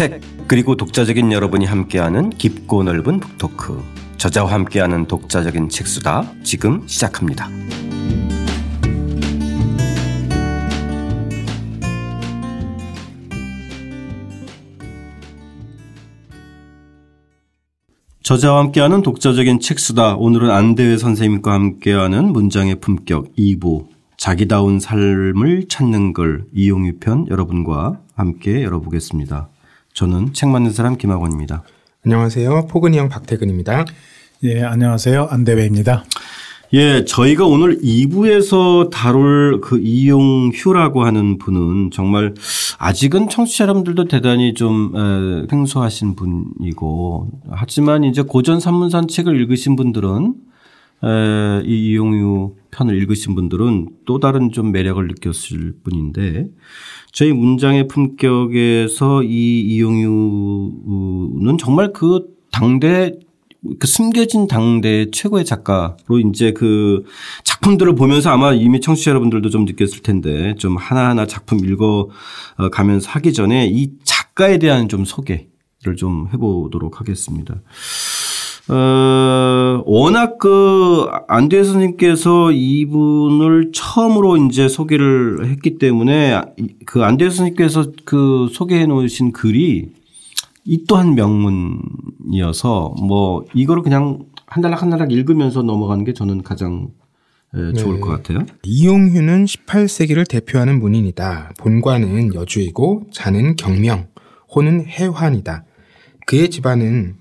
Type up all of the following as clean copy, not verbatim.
책 그리고 독자적인 여러분이 함께하는 깊고 넓은 북토크, 저자와 함께하는 독자적인 책수다 지금 시작합니다. 저자와 함께하는 독자적인 책수다. 오늘은 안대회 선생님과 함께하는 문장의 품격 2부, 자기다운 삶을 찾는 걸 이용휴 편 여러분과 함께 열어보겠습니다. 저는 책 만든 사람 김학원입니다. 안녕하세요. 포근이 형 박태근입니다. 예, 안녕하세요. 안대회입니다. 예, 저희가 오늘 2부에서 다룰 그 이용휴라고 하는 분은 정말 아직은 청취자 여러분들도 대단히 좀 생소하신 분이고, 하지만 이제 고전 산문산 책을 읽으신 분들은 이 이용휴 편을 읽으신 분들은 또 다른 좀 매력을 느꼈을 뿐인데, 저희 문장의 품격에서 이 이용휴는 정말 그 당대 그 숨겨진 당대 최고의 작가로 이제 그 작품들을 보면서 아마 이미 청취자 여러분들도 좀 느꼈을 텐데, 좀 하나하나 작품 읽어가면서 하기 전에 이 작가에 대한 좀 소개를 좀 해보도록 하겠습니다. 워낙 그 안대회 선생님께서 이분을 처음으로 이제 소개를 했기 때문에 그 안대회 선생님께서 그 소개해 놓으신 글이 이 또한 명문이어서 뭐 이거를 그냥 한 단락 한 단락 읽으면서 넘어가는 게 저는 가장 좋을 것 같아요. 이용휴는 18세기를 대표하는 문인이다. 본관은 여주이고 자는 경명, 호는 해환이다. 그의 집안은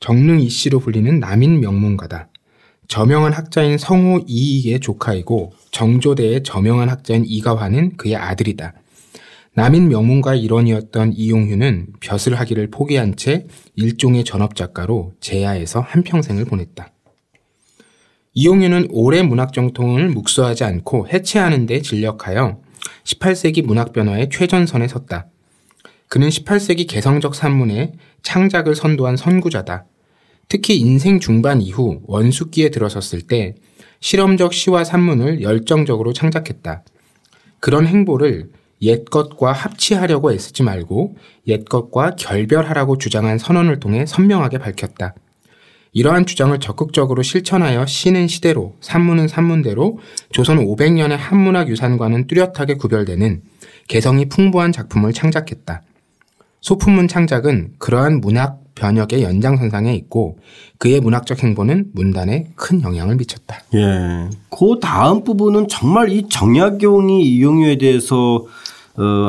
정릉 이씨로 불리는 남인 명문가다. 저명한 학자인 성호 이익의 조카이고 정조대의 저명한 학자인 이가화는 그의 아들이다. 남인 명문가의 일원이었던 이용휴는 벼슬 하기를 포기한 채 일종의 전업작가로 제야에서 한평생을 보냈다. 이용휴는 오랜 문학 정통을 묵수하지 않고 해체하는 데 진력하여 18세기 문학 변화의 최전선에 섰다. 그는 18세기 개성적 산문에 창작을 선도한 선구자다. 특히 인생 중반 이후 원숙기에 들어섰을 때 실험적 시와 산문을 열정적으로 창작했다. 그런 행보를 옛것과 합치하려고 애쓰지 말고 옛것과 결별하라고 주장한 선언을 통해 선명하게 밝혔다. 이러한 주장을 적극적으로 실천하여 시는 시대로, 산문은 산문대로 조선 500년의 한문학 유산과는 뚜렷하게 구별되는 개성이 풍부한 작품을 창작했다. 소품문 창작은 그러한 문학 변혁의 연장선상에 있고, 그의 문학적 행보는 문단에 큰 영향을 미쳤다. 예, 그 다음 부분은 정말 이 정약용이 이용휴에 대해서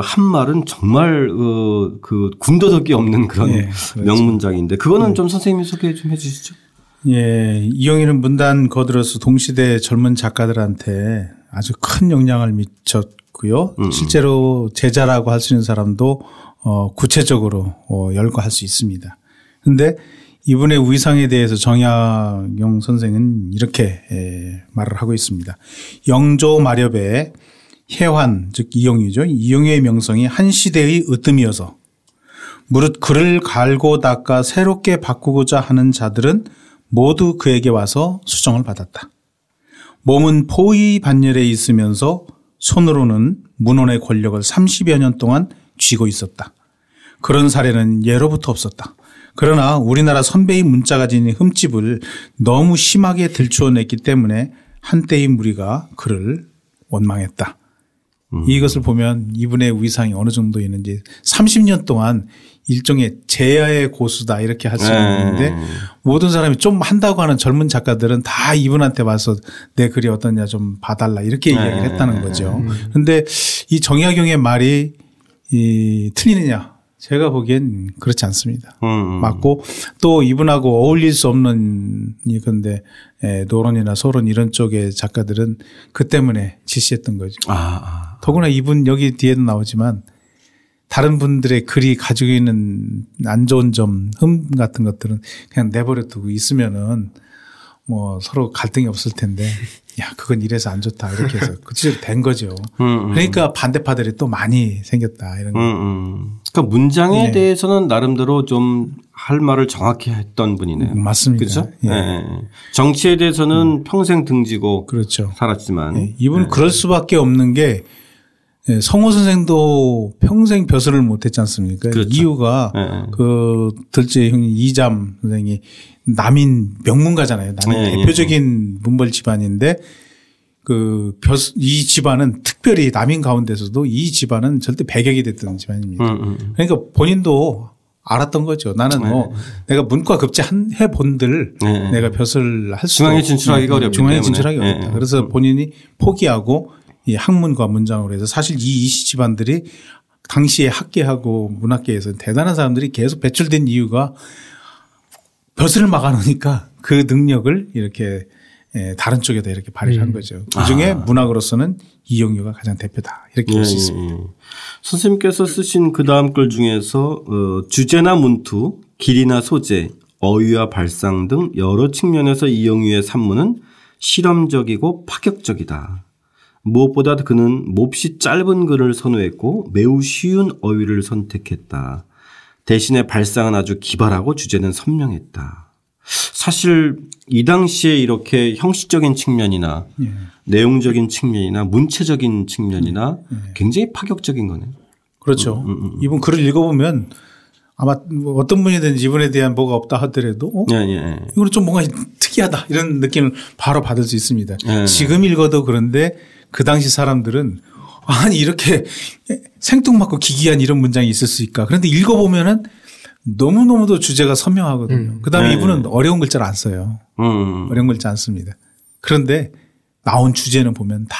한 말은 정말 그 군더더기 없는 그런 명문장인데, 그거는 좀 선생님이 소개 좀 해 주시죠. 예, 이용휴는 문단 거들어서 동시대 젊은 작가들한테 아주 큰 영향을 미쳤고요. 실제로 제자라고 할 수 있는 사람도 구체적으로 열거할 수 있습니다. 근데 이분의 위상에 대해서 정약용 선생은 이렇게 말을 하고 있습니다. 영조 마렵에 해환, 즉 이용휴죠. 이용휴의 명성이 한 시대의 으뜸이어서 무릇 그를 갈고 닦아 새롭게 바꾸고자 하는 자들은 모두 그에게 와서 수정을 받았다. 몸은 포의 반열에 있으면서 손으로는 문헌의 권력을 30여 년 동안 쥐고 있었다. 그런 사례는 예로부터 없었다. 그러나 우리나라 선배의 문자가 지닌 흠집을 너무 심하게 들추어냈기 때문에 한때의 무리가 그를 원망했다. 이것을 보면 이분의 위상이 어느 정도 있는지, 30년 동안 일종의 제야의 고수다 이렇게 할 수 있는데, 모든 사람이 좀 한다고 하는 젊은 작가들은 다 이분한테 와서 내 글이 어떠냐 좀 봐달라 이렇게 이야기를 했다는 거죠. 그런데 이 정약용의 말이 틀리느냐? 제가 보기엔 그렇지 않습니다. 맞고, 또 이분하고 어울릴 수 없는 그런데 노론이나 소론 이런 쪽의 작가들은 그 때문에 질시했던 거죠. 더구나 이분 여기 뒤에도 나오지만 다른 분들의 글이 가지고 있는 안 좋은 점, 흠 같은 것들은 그냥 내버려 두고 있으면은 뭐 서로 갈등이 없을 텐데, 야, 그건 이래서 안 좋다 이렇게 해서 그치로 된 거죠. 그러니까 반대파들이 또 많이 생겼다 이런 거. 그러니까 문장에 대해서는 나름대로 좀 할 말을 정확히 했던 분이네요. 맞습니다. 그렇죠? 예. 예. 정치에 대해서는 평생 등지고 그렇죠. 살았지만 이분 그럴 수밖에 없는 게 예, 성호 선생도 평생 벼슬을 못했지 않습니까? 그렇죠. 이유가 예. 그 들제 형님 이잠 선생이 남인 명문가잖아요. 남인 예. 대표적인 예. 문벌 집안인데 그 이 집안은 특별히 남인 가운데서도 이 집안은 절대 배격이 됐던 집안입니다. 그러니까 본인도 알았던 거죠. 나는 뭐 내가 문과 급제 해 본들 내가 벼슬 할 수 중앙에 진출하기가 어렵기 때문에 중앙에 진출하기 어렵다. 네. 그래서 본인이 포기하고 이 학문과 문장으로 해서 사실 이 이시 집안들이 당시에 학계하고 문학계에서 대단한 사람들이 계속 배출된 이유가 벼슬을 막아놓으니까 그 능력을 이렇게 다른 쪽에다 이렇게 발휘를 한 거죠. 그중에 문학으로서는 이용휴가 가장 대표다 이렇게 볼 수 있습니다. 선생님께서 쓰신 그 다음 글 중에서 주제나 문투, 길이나 소재, 어휘와 발상 등 여러 측면에서 이용휴의 산문은 실험적이고 파격적이다. 무엇보다 그는 몹시 짧은 글을 선호했고 매우 쉬운 어휘를 선택했다. 대신에 발상은 아주 기발하고 주제는 선명했다. 사실 이 당시에 이렇게 형식적인 측면이나 예. 내용적인 측면이나 문체적인 측면이나 예. 굉장히 파격적인 거네요. 그렇죠. 이분 글을 읽어보면 아마 어떤 분이든지 이분에 대한 뭐가 없다 하더라도 이거는 좀 뭔가 특이하다 이런 느낌을 바로 받을 수 있습니다. 예. 지금 읽어도 그런데 그 당시 사람들은 아니 이렇게 생뚱맞고 기기한 이런 문장이 있을 수 있을까. 그런데 읽어보면은 너무너무도 주제가 선명하거든요. 그다음에 이분은 어려운 글자를 안 써요. 어려운 글자 안 씁니다. 그런데 나온 주제는 보면 다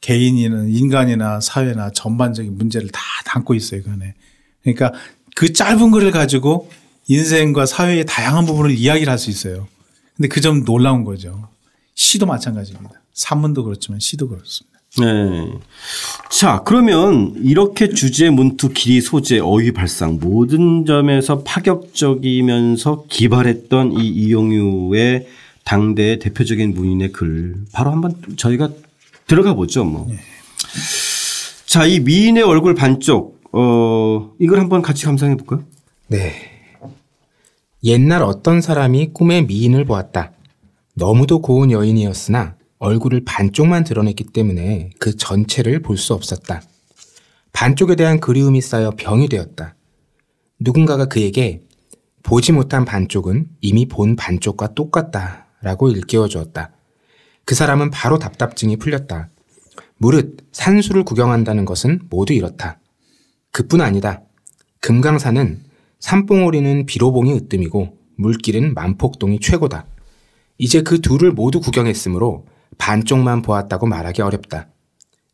개인이나 인간이나 사회나 전반적인 문제를 다 담고 있어요. 그 안에. 그러니까 그 짧은 글을 가지고 인생과 사회의 다양한 부분을 이야기를 할 수 있어요. 근데 그 점 놀라운 거죠. 시도 마찬가지입니다. 산문도 그렇지만 시도 그렇습니다. 네. 자, 그러면 이렇게 주제, 문투, 길이, 소재, 어휘, 발상 모든 점에서 파격적이면서 기발했던 이 이용휴의 당대의 대표적인 문인의 글 바로 한번 저희가 들어가 보죠. 뭐. 네. 자, 이 미인의 얼굴 반쪽 이걸 한번 같이 감상해 볼까요? 네. 옛날 어떤 사람이 꿈에 미인을 보았다. 너무도 고운 여인이었으나 얼굴을 반쪽만 드러냈기 때문에 그 전체를 볼 수 없었다. 반쪽에 대한 그리움이 쌓여 병이 되었다. 누군가가 그에게 보지 못한 반쪽은 이미 본 반쪽과 똑같다 라고 일깨워 주었다. 그 사람은 바로 답답증이 풀렸다. 무릇 산수를 구경한다는 것은 모두 이렇다. 그뿐 아니다. 금강산은 산봉오리는 비로봉이 으뜸이고 물길은 만폭동이 최고다. 이제 그 둘을 모두 구경했으므로 반쪽만 보았다고 말하기 어렵다.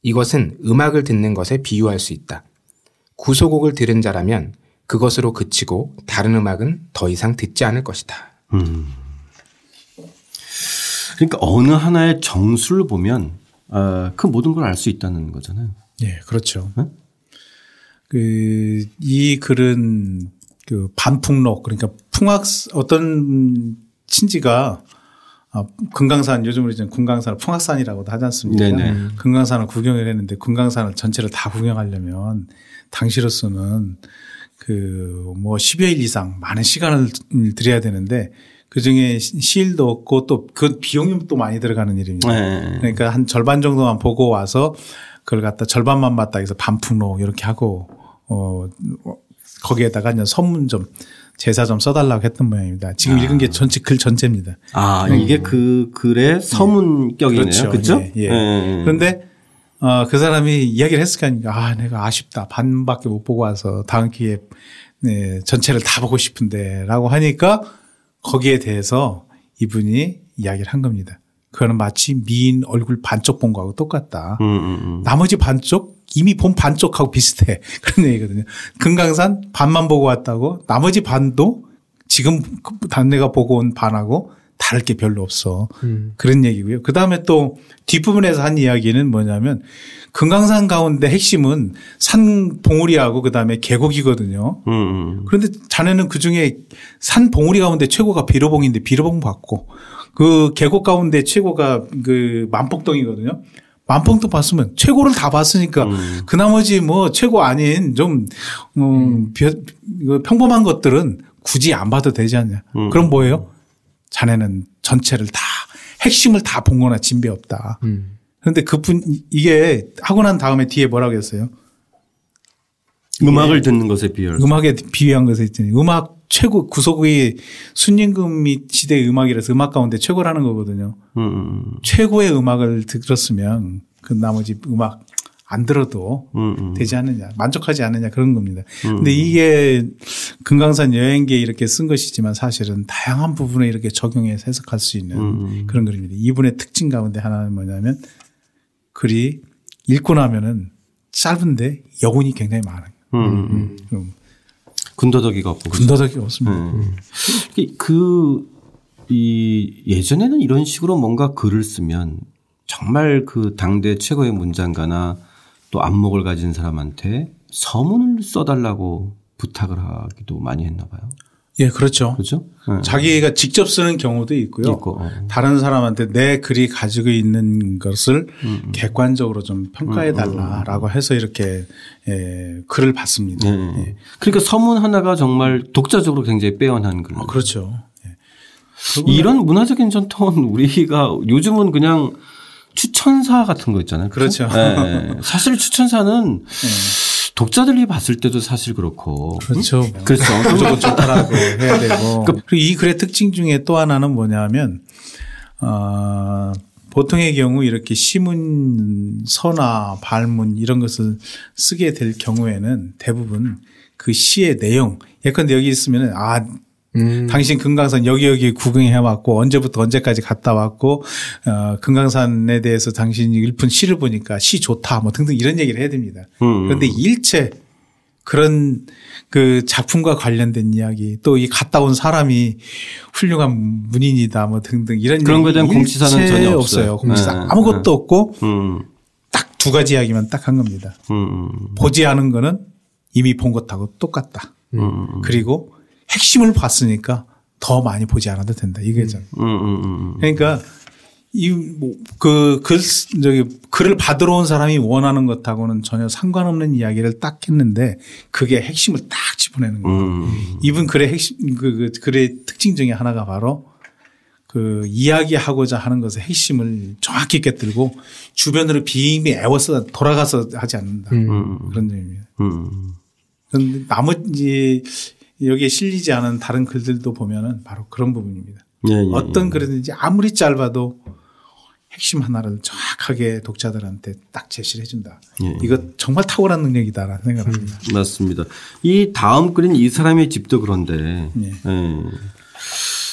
이것은 음악을 듣는 것에 비유할 수 있다. 구소곡을 들은 자라면 그것으로 그치고 다른 음악은 더 이상 듣지 않을 것이다. 그러니까 어느 하나의 정수를 보면 그 모든 걸 알 수 있다는 거잖아요. 예, 그렇죠. 네? 이 글은 그 반풍록 그러니까 풍악 어떤 친지가 금강산 요즘으로 이제 금강산을 풍악산이라고도 하지 않습니까? 네네. 금강산을 구경을 했는데 금강산을 전체를 다 구경하려면 당시로서는 그 뭐 10여일 이상 많은 시간을 들여야 되는데 그중에 시일도 없고 또 그 비용이 또 많이 들어가는 일입니다. 네네. 그러니까 한 절반 정도만 보고 와서 그걸 갖다 절반만 봤다 해서 반풍로 이렇게 하고 거기에다가 그냥 선문 좀 제사 좀 써달라고 했던 모양입니다. 지금 읽은 게 전체 글 전체입니다. 아, 이게 그 글의 서문격이네요. 그렇죠? 예, 예. 그런데 그 사람이 이야기를 했으니까 내가 아쉽다. 반밖에 못 보고 와서 다음 기회에 전체를 다 보고 싶은데 라고 하니까 거기에 대해서 이분이 이야기를 한 겁니다. 그거는 마치 미인 얼굴 반쪽 본 거하고 똑같다. 나머지 반쪽? 이미 본 반쪽하고 비슷해. 그런 얘기거든요. 금강산 반만 보고 왔다고 나머지 반도 지금 내가 보고 온 반하고 다를 게 별로 없어. 그런 얘기고요. 그다음에 또 뒷부분에서 한 이야기는 뭐냐면 금강산 가운데 핵심은 산 봉우리하고 그다음에 계곡이거든요. 그런데 자네는 그중에 산 봉우리 가운데 최고가 비로봉인데 비로봉 봤고 그 계곡 가운데 최고가 그 만폭동이거든요. 만폭도 봤으면 최고를 다 봤으니까 그 나머지 뭐 최고 아닌 좀 평범한 것들은 굳이 안 봐도 되지 않냐. 그럼 뭐예요? 자네는 전체를 다 핵심을 다 본 거나 진배 없다. 그런데 그분 이게 하고 난 다음에 뒤에 뭐라고 했어요? 음악을 듣는 것에 비유해서. 음악에 비유한 것에 있잖아요. 음악 최고 구속의 순임금 및 시대의 음악이라서 음악 가운데 최고라는 거거든요. 최고의 음악을 들었으면 그 나머지 음악 안 들어도 되지 않느냐, 만족하지 않느냐 그런 겁니다. 근데 이게 금강산 여행기에 이렇게 쓴 것이지만 사실은 다양한 부분에 이렇게 적용해서 해석할 수 있는 그런 글입니다. 이분의 특징 가운데 하나는 뭐냐면 글이 읽고 나면은 짧은데 여운이 굉장히 많아요. 군더더기가 없고. 군더더기가 없습니다. 예전에는 이런 식으로 뭔가 글을 쓰면 정말 그 당대 최고의 문장가나 또 안목을 가진 사람한테 서문을 써달라고 부탁을 하기도 많이 했나 봐요. 예, 그렇죠. 그렇죠. 네. 자기가 직접 쓰는 경우도 있고요. 다른 사람한테 내 글이 가지고 있는 것을 객관적으로 좀 평가해 달라라고 해서 이렇게 글을 받습니다. 예. 그러니까 서문 하나가 정말 독자적으로 굉장히 빼어난 글. 그렇죠. 예. 이런 문화적인 전통은 우리가 요즘은 그냥 추천사 같은 거 있잖아요. 그렇죠. 네. 사실 추천사는 독자들이 봤을 때도 사실 그렇고. 그렇죠. 그렇죠. 무조건 좋다라고 해야 되고. 그리고 이 글의 특징 중에 또 하나는 뭐냐면 보통의 경우 이렇게 시문, 서나 발문 이런 것을 쓰게 될 경우에는 대부분 그 시의 내용. 예컨대 여기 있으면 당신 금강산 여기 구경해왔고 언제부터 언제까지 갔다 왔고 금강산에 대해서 당신이 일푼 시를 보니까 시 좋다 뭐 등등 이런 얘기를 해야 됩니다. 그런데 일체 그런 그 작품과 관련된 이야기 또 이 갔다 온 사람이 훌륭한 문인이다 뭐 등등 이런 그런 거에 대한 공치사는 전혀 없어요. 공치사 아무것도 없고 딱 두 가지 이야기만 딱 한 겁니다. 보지 않은 거는 이미 본 것하고 똑같다. 그리고 핵심을 봤으니까 더 많이 보지 않아도 된다. 이거죠. 그러니까 글을 받으러 온 사람이 원하는 것하고는 전혀 상관없는 이야기를 딱 했는데 그게 핵심을 딱 짚어내는 거예요. 이분 글의 핵심, 글의 특징 중에 하나가 바로 그 이야기하고자 하는 것의 핵심을 정확히 깨뜨리고 주변으로 빙빙 애워서 돌아가서 하지 않는다. 그런 점입니다. 그런데 나머지 여기에 실리지 않은 다른 글들도 보면은 바로 그런 부분입니다. 예, 어떤 글이든지 아무리 짧아도 핵심 하나를 정확하게 독자들한테 딱 제시를 해준다. 이거 정말 탁월한 능력이다라는 생각을 합니다. 맞습니다. 이 다음 글인 이 사람의 집도 그런데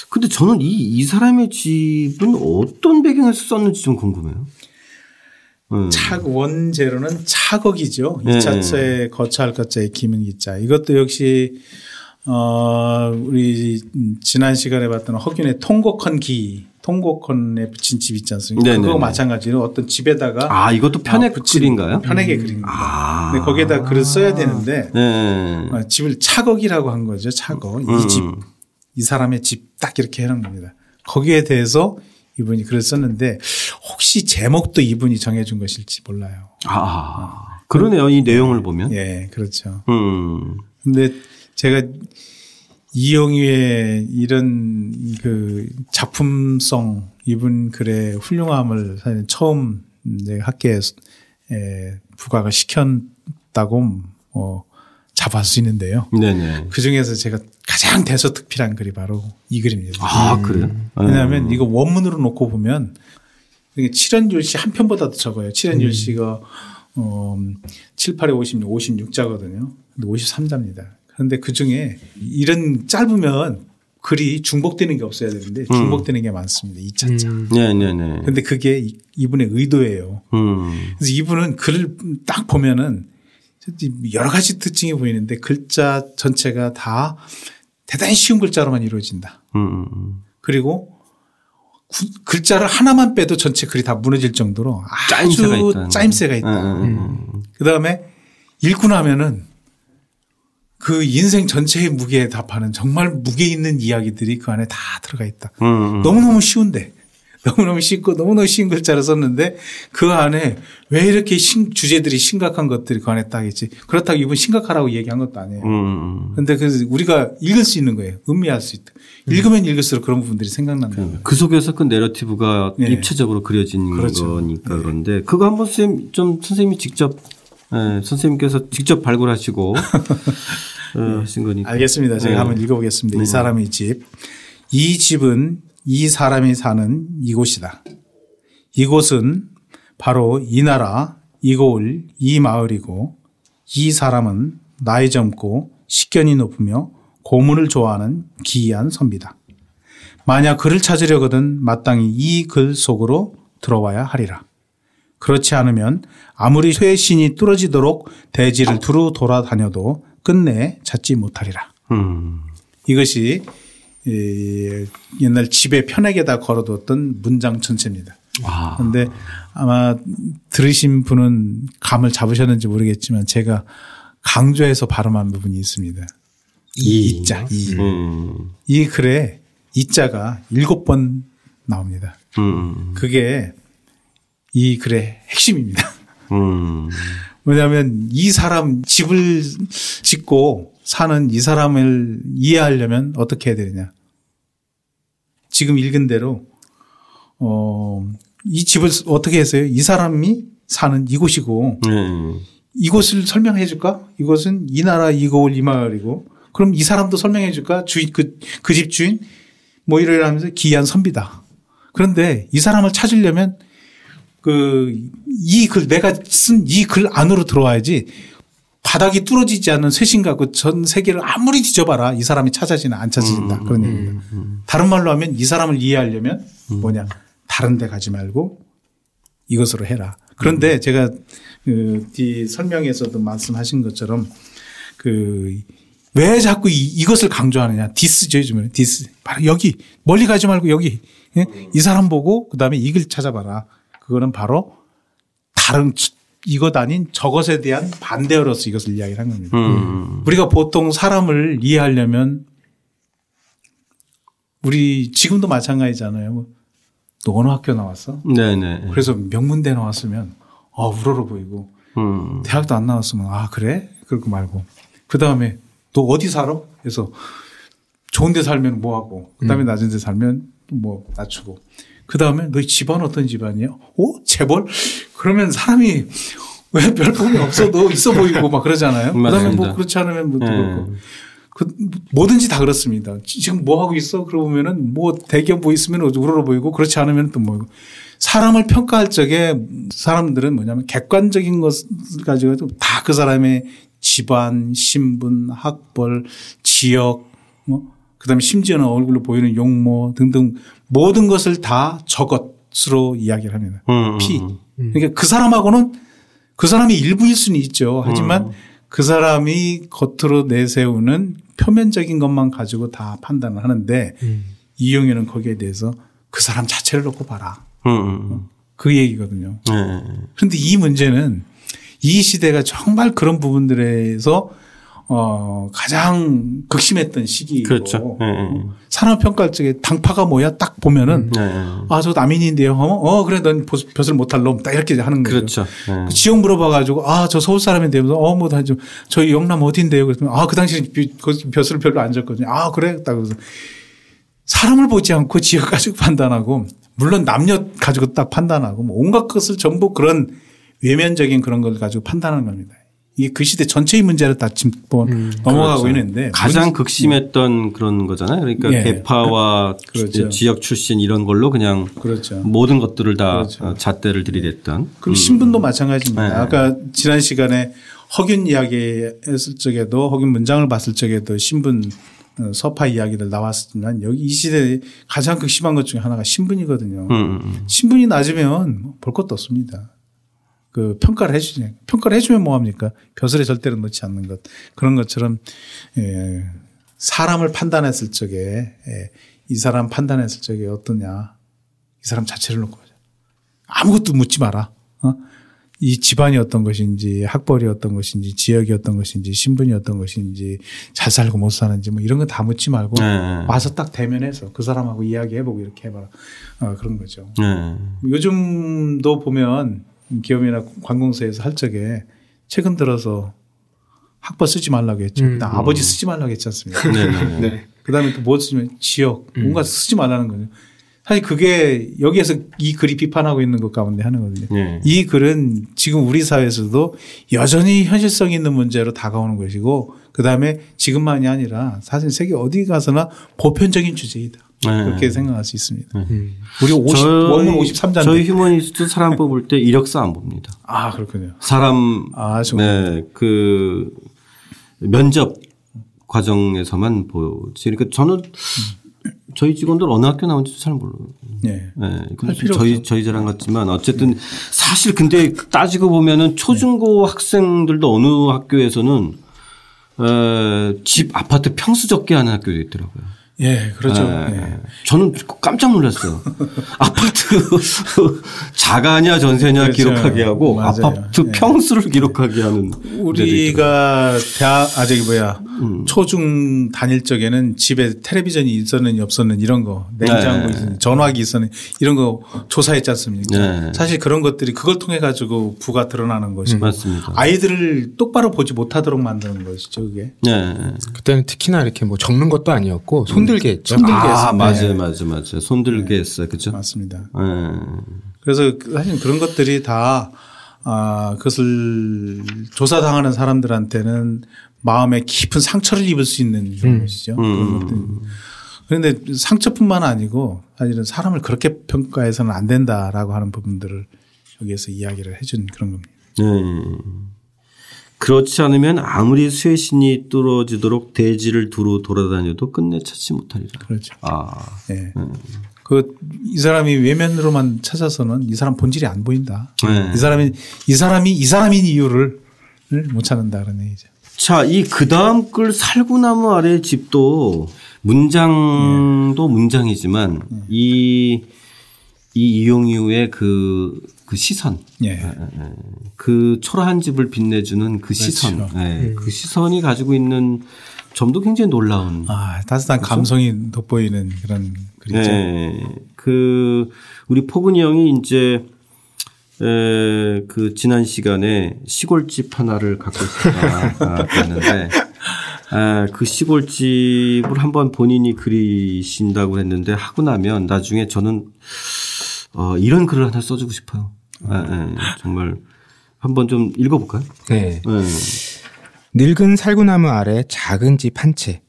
근데 저는 이 사람의 집은 어떤 배경에서 썼는지 좀 궁금해요. 원제로는 차거기죠. 2차째 거차할 거자의 김은기자. 이것도 역시 우리 지난 시간에 봤던 허균의 통곡헌에 붙인 집 있지 않습니까? 네네네. 그거 마찬가지로 어떤 집에다가 이것도 편액 글인가요? 편액의 글입니다. 근데 거기에다 글을 써야 되는데 집을 차거기라고 한 거죠. 차거 이 집, 이 사람의 집 딱 이렇게 해놓은 겁니다. 거기에 대해서 이분이 글을 썼는데 혹시 제목도 이분이 정해준 것일지 몰라요. 그러네요. 이 내용을 보면. 예, 그렇죠. 근데 제가 이용휴의 이런 그 작품성 이분 글의 훌륭함을 사실 처음 이제 학계에 부각을 시켰다고 잡을 수 있는데요. 네네. 그 중에서 제가 가장 대서특필한 글이 바로 이 글입니다. 그래요? 왜냐하면 이거 원문으로 놓고 보면 칠연율시 한 편보다도 적어요. 칠연율시가 7, 8에 56, 56자거든요. 근데 53자입니다. 그런데 그 중에 이런 짧으면 글이 중복되는 게 없어야 되는데 중복되는 게 많습니다. 2차자. 네네네. 근데 그게 이분의 의도예요. 그래서 이분은 글을 딱 보면은 여러 가지 특징이 보이는데 글자 전체가 다 대단히 쉬운 글자로만 이루어진다. 그리고 글자를 하나만 빼도 전체 글이 다 무너질 정도로 아주 짜임새가 있다. 그다음에 읽고 나면은 그 인생 전체의 무게에 답하는 정말 무게 있는 이야기들이 그 안에 다 들어가 있다. 너무너무 쉬운데 너무너무 쉽고 너무너무 쉬운 글자로 썼는데 그 안에 왜 이렇게 주제들이 심각한 것들이 그 안에 딱 있지. 그렇다고 이분 심각하라고 얘기한 것도 아니에요. 그런데 그래서 우리가 읽을 수 있는 거예요. 음미할 수 있다. 읽으면 읽을수록 그런 부분들이 생각난다. 그 속에서 그 내러티브가 네. 입체적으로 그려진 그렇죠. 거니까 네. 그런데 그거 한번 선생님 좀 선생님이 직접 네, 선생님께서 직접 발굴하시고 하신 거니까. 알겠습니다. 제가 한번 읽어보겠습니다. 이 사람의 집. 이 집은 이 사람이 사는 이곳이다. 이곳은 바로 이 나라, 이 고을, 이 마을이고 이 사람은 나이 젊고 식견이 높으며 고문을 좋아하는 기이한 선비다. 만약 그를 찾으려거든 마땅히 이 글 속으로 들어와야 하리라. 그렇지 않으면 아무리 쇠신이 뚫어지도록 대지를 두루 돌아다녀도 끝내 찾지 못하리라. 이것이 옛날 집에 편에게다 걸어뒀던 문장 전체입니다. 그런데 아마 들으신 분은 감을 잡으셨는지 모르겠지만 제가 강조해서 발음한 부분이 있습니다. 이자. 이 글에 이자가 7번 나옵니다. 그게 이 글의 핵심입니다. 왜냐하면 이 사람 집을 짓고 사는 이 사람을 이해하려면 어떻게 해야 되느냐. 지금 읽은 대로 이 집을 어떻게 했어요? 이 사람이 사는 이곳이고 이곳을 설명해 줄까? 이곳은 이 나라 이 고을 이 마을이고 그럼 이 사람도 설명해 줄까? 주인 그 집 주인 뭐 이러면서 기이한 선비다. 그런데 이 사람을 찾으려면 이 글, 내가 쓴 이 글 안으로 들어와야지 바닥이 뚫어지지 않는 쇄신 갖고 전 세계를 아무리 뒤져봐라. 이 사람이 찾아지나 안 찾아진다. 그런 얘기입니다. 다른 말로 하면 이 사람을 이해하려면 뭐냐. 다른 데 가지 말고 이것으로 해라. 그런데 제가 뒤 설명에서도 말씀하신 것처럼 왜 자꾸 이것을 강조하느냐. 디스죠. 요즘에는 디스. 바로 여기. 멀리 가지 말고 여기. 이 사람 보고 그 다음에 이 글 찾아봐라. 그거는 바로 다른 이것 아닌 저것에 대한 반대어로서 이것을 이야기를 한 겁니다. 우리가 보통 사람을 이해하려면 우리 지금도 마찬가지잖아요. 너 어느 학교 나왔어? 네네. 그래서 명문대 나왔으면 우러러 보이고 대학도 안 나왔으면 그래? 그러고 말고 그다음에 너 어디 살아? 그래서 좋은 데 살면 뭐하고 그다음에 낮은 데 살면 뭐 낮추고 그 다음에 너희 집안 어떤 집안이야? 오? 재벌? 그러면 사람이 왜 별품이 없어도 있어 보이고 막 그러잖아요. 그 다음에 뭐 그렇지 않으면 뭐 그렇고. 뭐든지 다 그렇습니다. 지금 뭐 하고 있어? 그러고 보면은 뭐 대기업 뭐 있으면 우러러 보이고 그렇지 않으면 또 뭐고. 사람을 평가할 적에 사람들은 뭐냐면 객관적인 것을 가지고 다 그 사람의 집안, 신분, 학벌, 지역, 뭐 그다음에 심지어는 얼굴로 보이는 용모 등등 모든 것을 다 저것으로 이야기를 합니다. 피. 그러니까 그 사람하고는 그 사람이 일부일 수는 있죠. 하지만 그 사람이 겉으로 내세우는 표면적인 것만 가지고 다 판단을 하는데 이용휴는 거기에 대해서 그 사람 자체를 놓고 봐라. 그 얘기거든요. 그런데 이 문제는 이 시대가 정말 그런 부분들에서 가장 극심했던 시기이고 그렇죠. 산업평가 쪽에 당파가 뭐야 딱 보면은 저 남인인데요. 그래 넌 벼슬 못할 놈 딱 이렇게 하는 거죠. 그렇죠. 지역 물어봐 가지고 저 서울 사람인데 뭐 다 좀 저희 영남 어딘데요. 그랬더니 그 당시에 벼슬 별로 안 졌거든요. 그래 딱 그래서 사람을 보지 않고 지역 가지고 판단하고 물론 남녀 가지고 딱 판단하고 뭐 온갖 것을 전부 그런 외면적인 그런 걸 가지고 판단하는 겁니다. 이게 그 시대 전체의 문제를 다 짚고 넘어가고 그렇죠. 있는데 가장 극심했던 그런 거잖아요. 그러니까 계파와 그렇죠. 지역 출신 이런 걸로 그냥 그렇죠. 모든 것들을 다 그렇죠. 잣대를 들이댔던. 그리고 신분도 마찬가지입니다. 아까 지난 시간에 허균 이야기 했을 적에도 허균 문장을 봤을 적에도 신분 서파 이야기들 나왔지만 여기 이 시대에 가장 극심한 것 중에 하나가 신분이거든요. 신분이 낮으면 볼 것도 없습니다. 평가를 해주냐. 평가를 해주면 뭐합니까? 벼슬에 절대로 넣지 않는 것. 그런 것처럼, 사람을 판단했을 적에, 이 사람 판단했을 적에 어떠냐. 이 사람 자체를 놓고 보자. 아무것도 묻지 마라. 이 집안이 어떤 것인지, 학벌이 어떤 것인지, 지역이 어떤 것인지, 신분이 어떤 것인지, 잘 살고 못 사는지 뭐 이런 거 다 묻지 말고 와서 딱 대면해서 그 사람하고 이야기해보고 이렇게 해봐라. 그런 거죠. 요즘도 보면 기업이나 관공서에서 할 적에 최근 들어서 학벌 쓰지 말라고 했죠. 그다음 아버지 쓰지 말라고 했지 않습니까? 네. 그다음에 또 뭐 쓰면 지역, 뭔가 쓰지 말라는 거죠. 사실 그게 여기에서 이 글이 비판하고 있는 것 가운데 하나거든요. 네. 이 글은 지금 우리 사회에서도 여전히 현실성 있는 문제로 다가오는 것이고 그다음에 지금만이 아니라 사실 세계 어디 가서나 보편적인 주제이다. 네. 그렇게 생각할 수 있습니다. 우리 원문 53자인데. 저희 휴머니스트 사람 뽑을 때 이력서 안 봅니다. 아, 그렇군요. 사람. 아, 정말. 네. 그 면접 과정에서만 보지. 그러니까 저는 저희 직원들 어느 학교 나온지도 잘 모르고. 네. 네. 저희 자랑 같지만 어쨌든 사실 근데 따지고 보면은 초중고 학생들도 어느 학교에서는 집 아파트 평수 적게 하는 학교도 있더라고요. 예, 그렇죠. 예. 저는 깜짝 놀랐어요. 아파트 자가냐 전세냐 그렇죠. 기록하게 하고 맞아요. 아파트 예. 평수를 기록하게 하는. 우리가 초중 다닐 적에는 집에 텔레비전이 있었는지 없었는지 이런 거, 냉장고 있었는지 전화기 있었는지 이런 거 조사했지 않습니까? 예. 사실 그런 것들이 그걸 통해 가지고 부가 드러나는 것이고 맞습니다. 아이들을 똑바로 보지 못하도록 만드는 것이죠, 그게. 예. 그때는 특히나 이렇게 뭐 적는 것도 아니었고 손들게 했죠. 아, 맞아요. 손들게 했어요. 그렇죠? 맞습니다. 그래서 사실 그런 것들이 다 그것을 조사당하는 사람들한테는 마음에 깊은 상처를 입을 수 있는 그런 것이죠. 그런데 상처뿐만 아니고 사실은 사람을 그렇게 평가해서는 안 된다라고 하는 부분들을 여기에서 이야기를 해준 그런 겁니다. 그렇지 않으면 아무리 쇠신이 뚫어지도록 대지를 두루 돌아다녀도 끝내 찾지 못하리라. 그렇죠. 네. 이 사람이 외면으로만 찾아서는 이 사람 본질이 안 보인다. 네. 이 사람인 이유를 못 찾는다 그런 얘기죠. 자, 이 그다음 글 살구나무 아래 집도 문장도 문장이지만 이 이용휴의 그 시선, 그 초라한 집을 빛내주는 그 시선, 그 시선이 가지고 있는 점도 굉장히 놀라운. 따뜻한 그렇죠? 감성이 돋보이는 그런 글이죠. 그 우리 포근이 형이 이제 그 지난 시간에 시골집 하나를 갖고 있었다 했는데 그 시골집을 한번 본인이 그리신다고 했는데 하고 나면 나중에 저는 이런 글을 하나 써주고 싶어요. 정말 한번 좀 읽어볼까요? 네. 늙은 살구나무 아래 작은 집 한 채.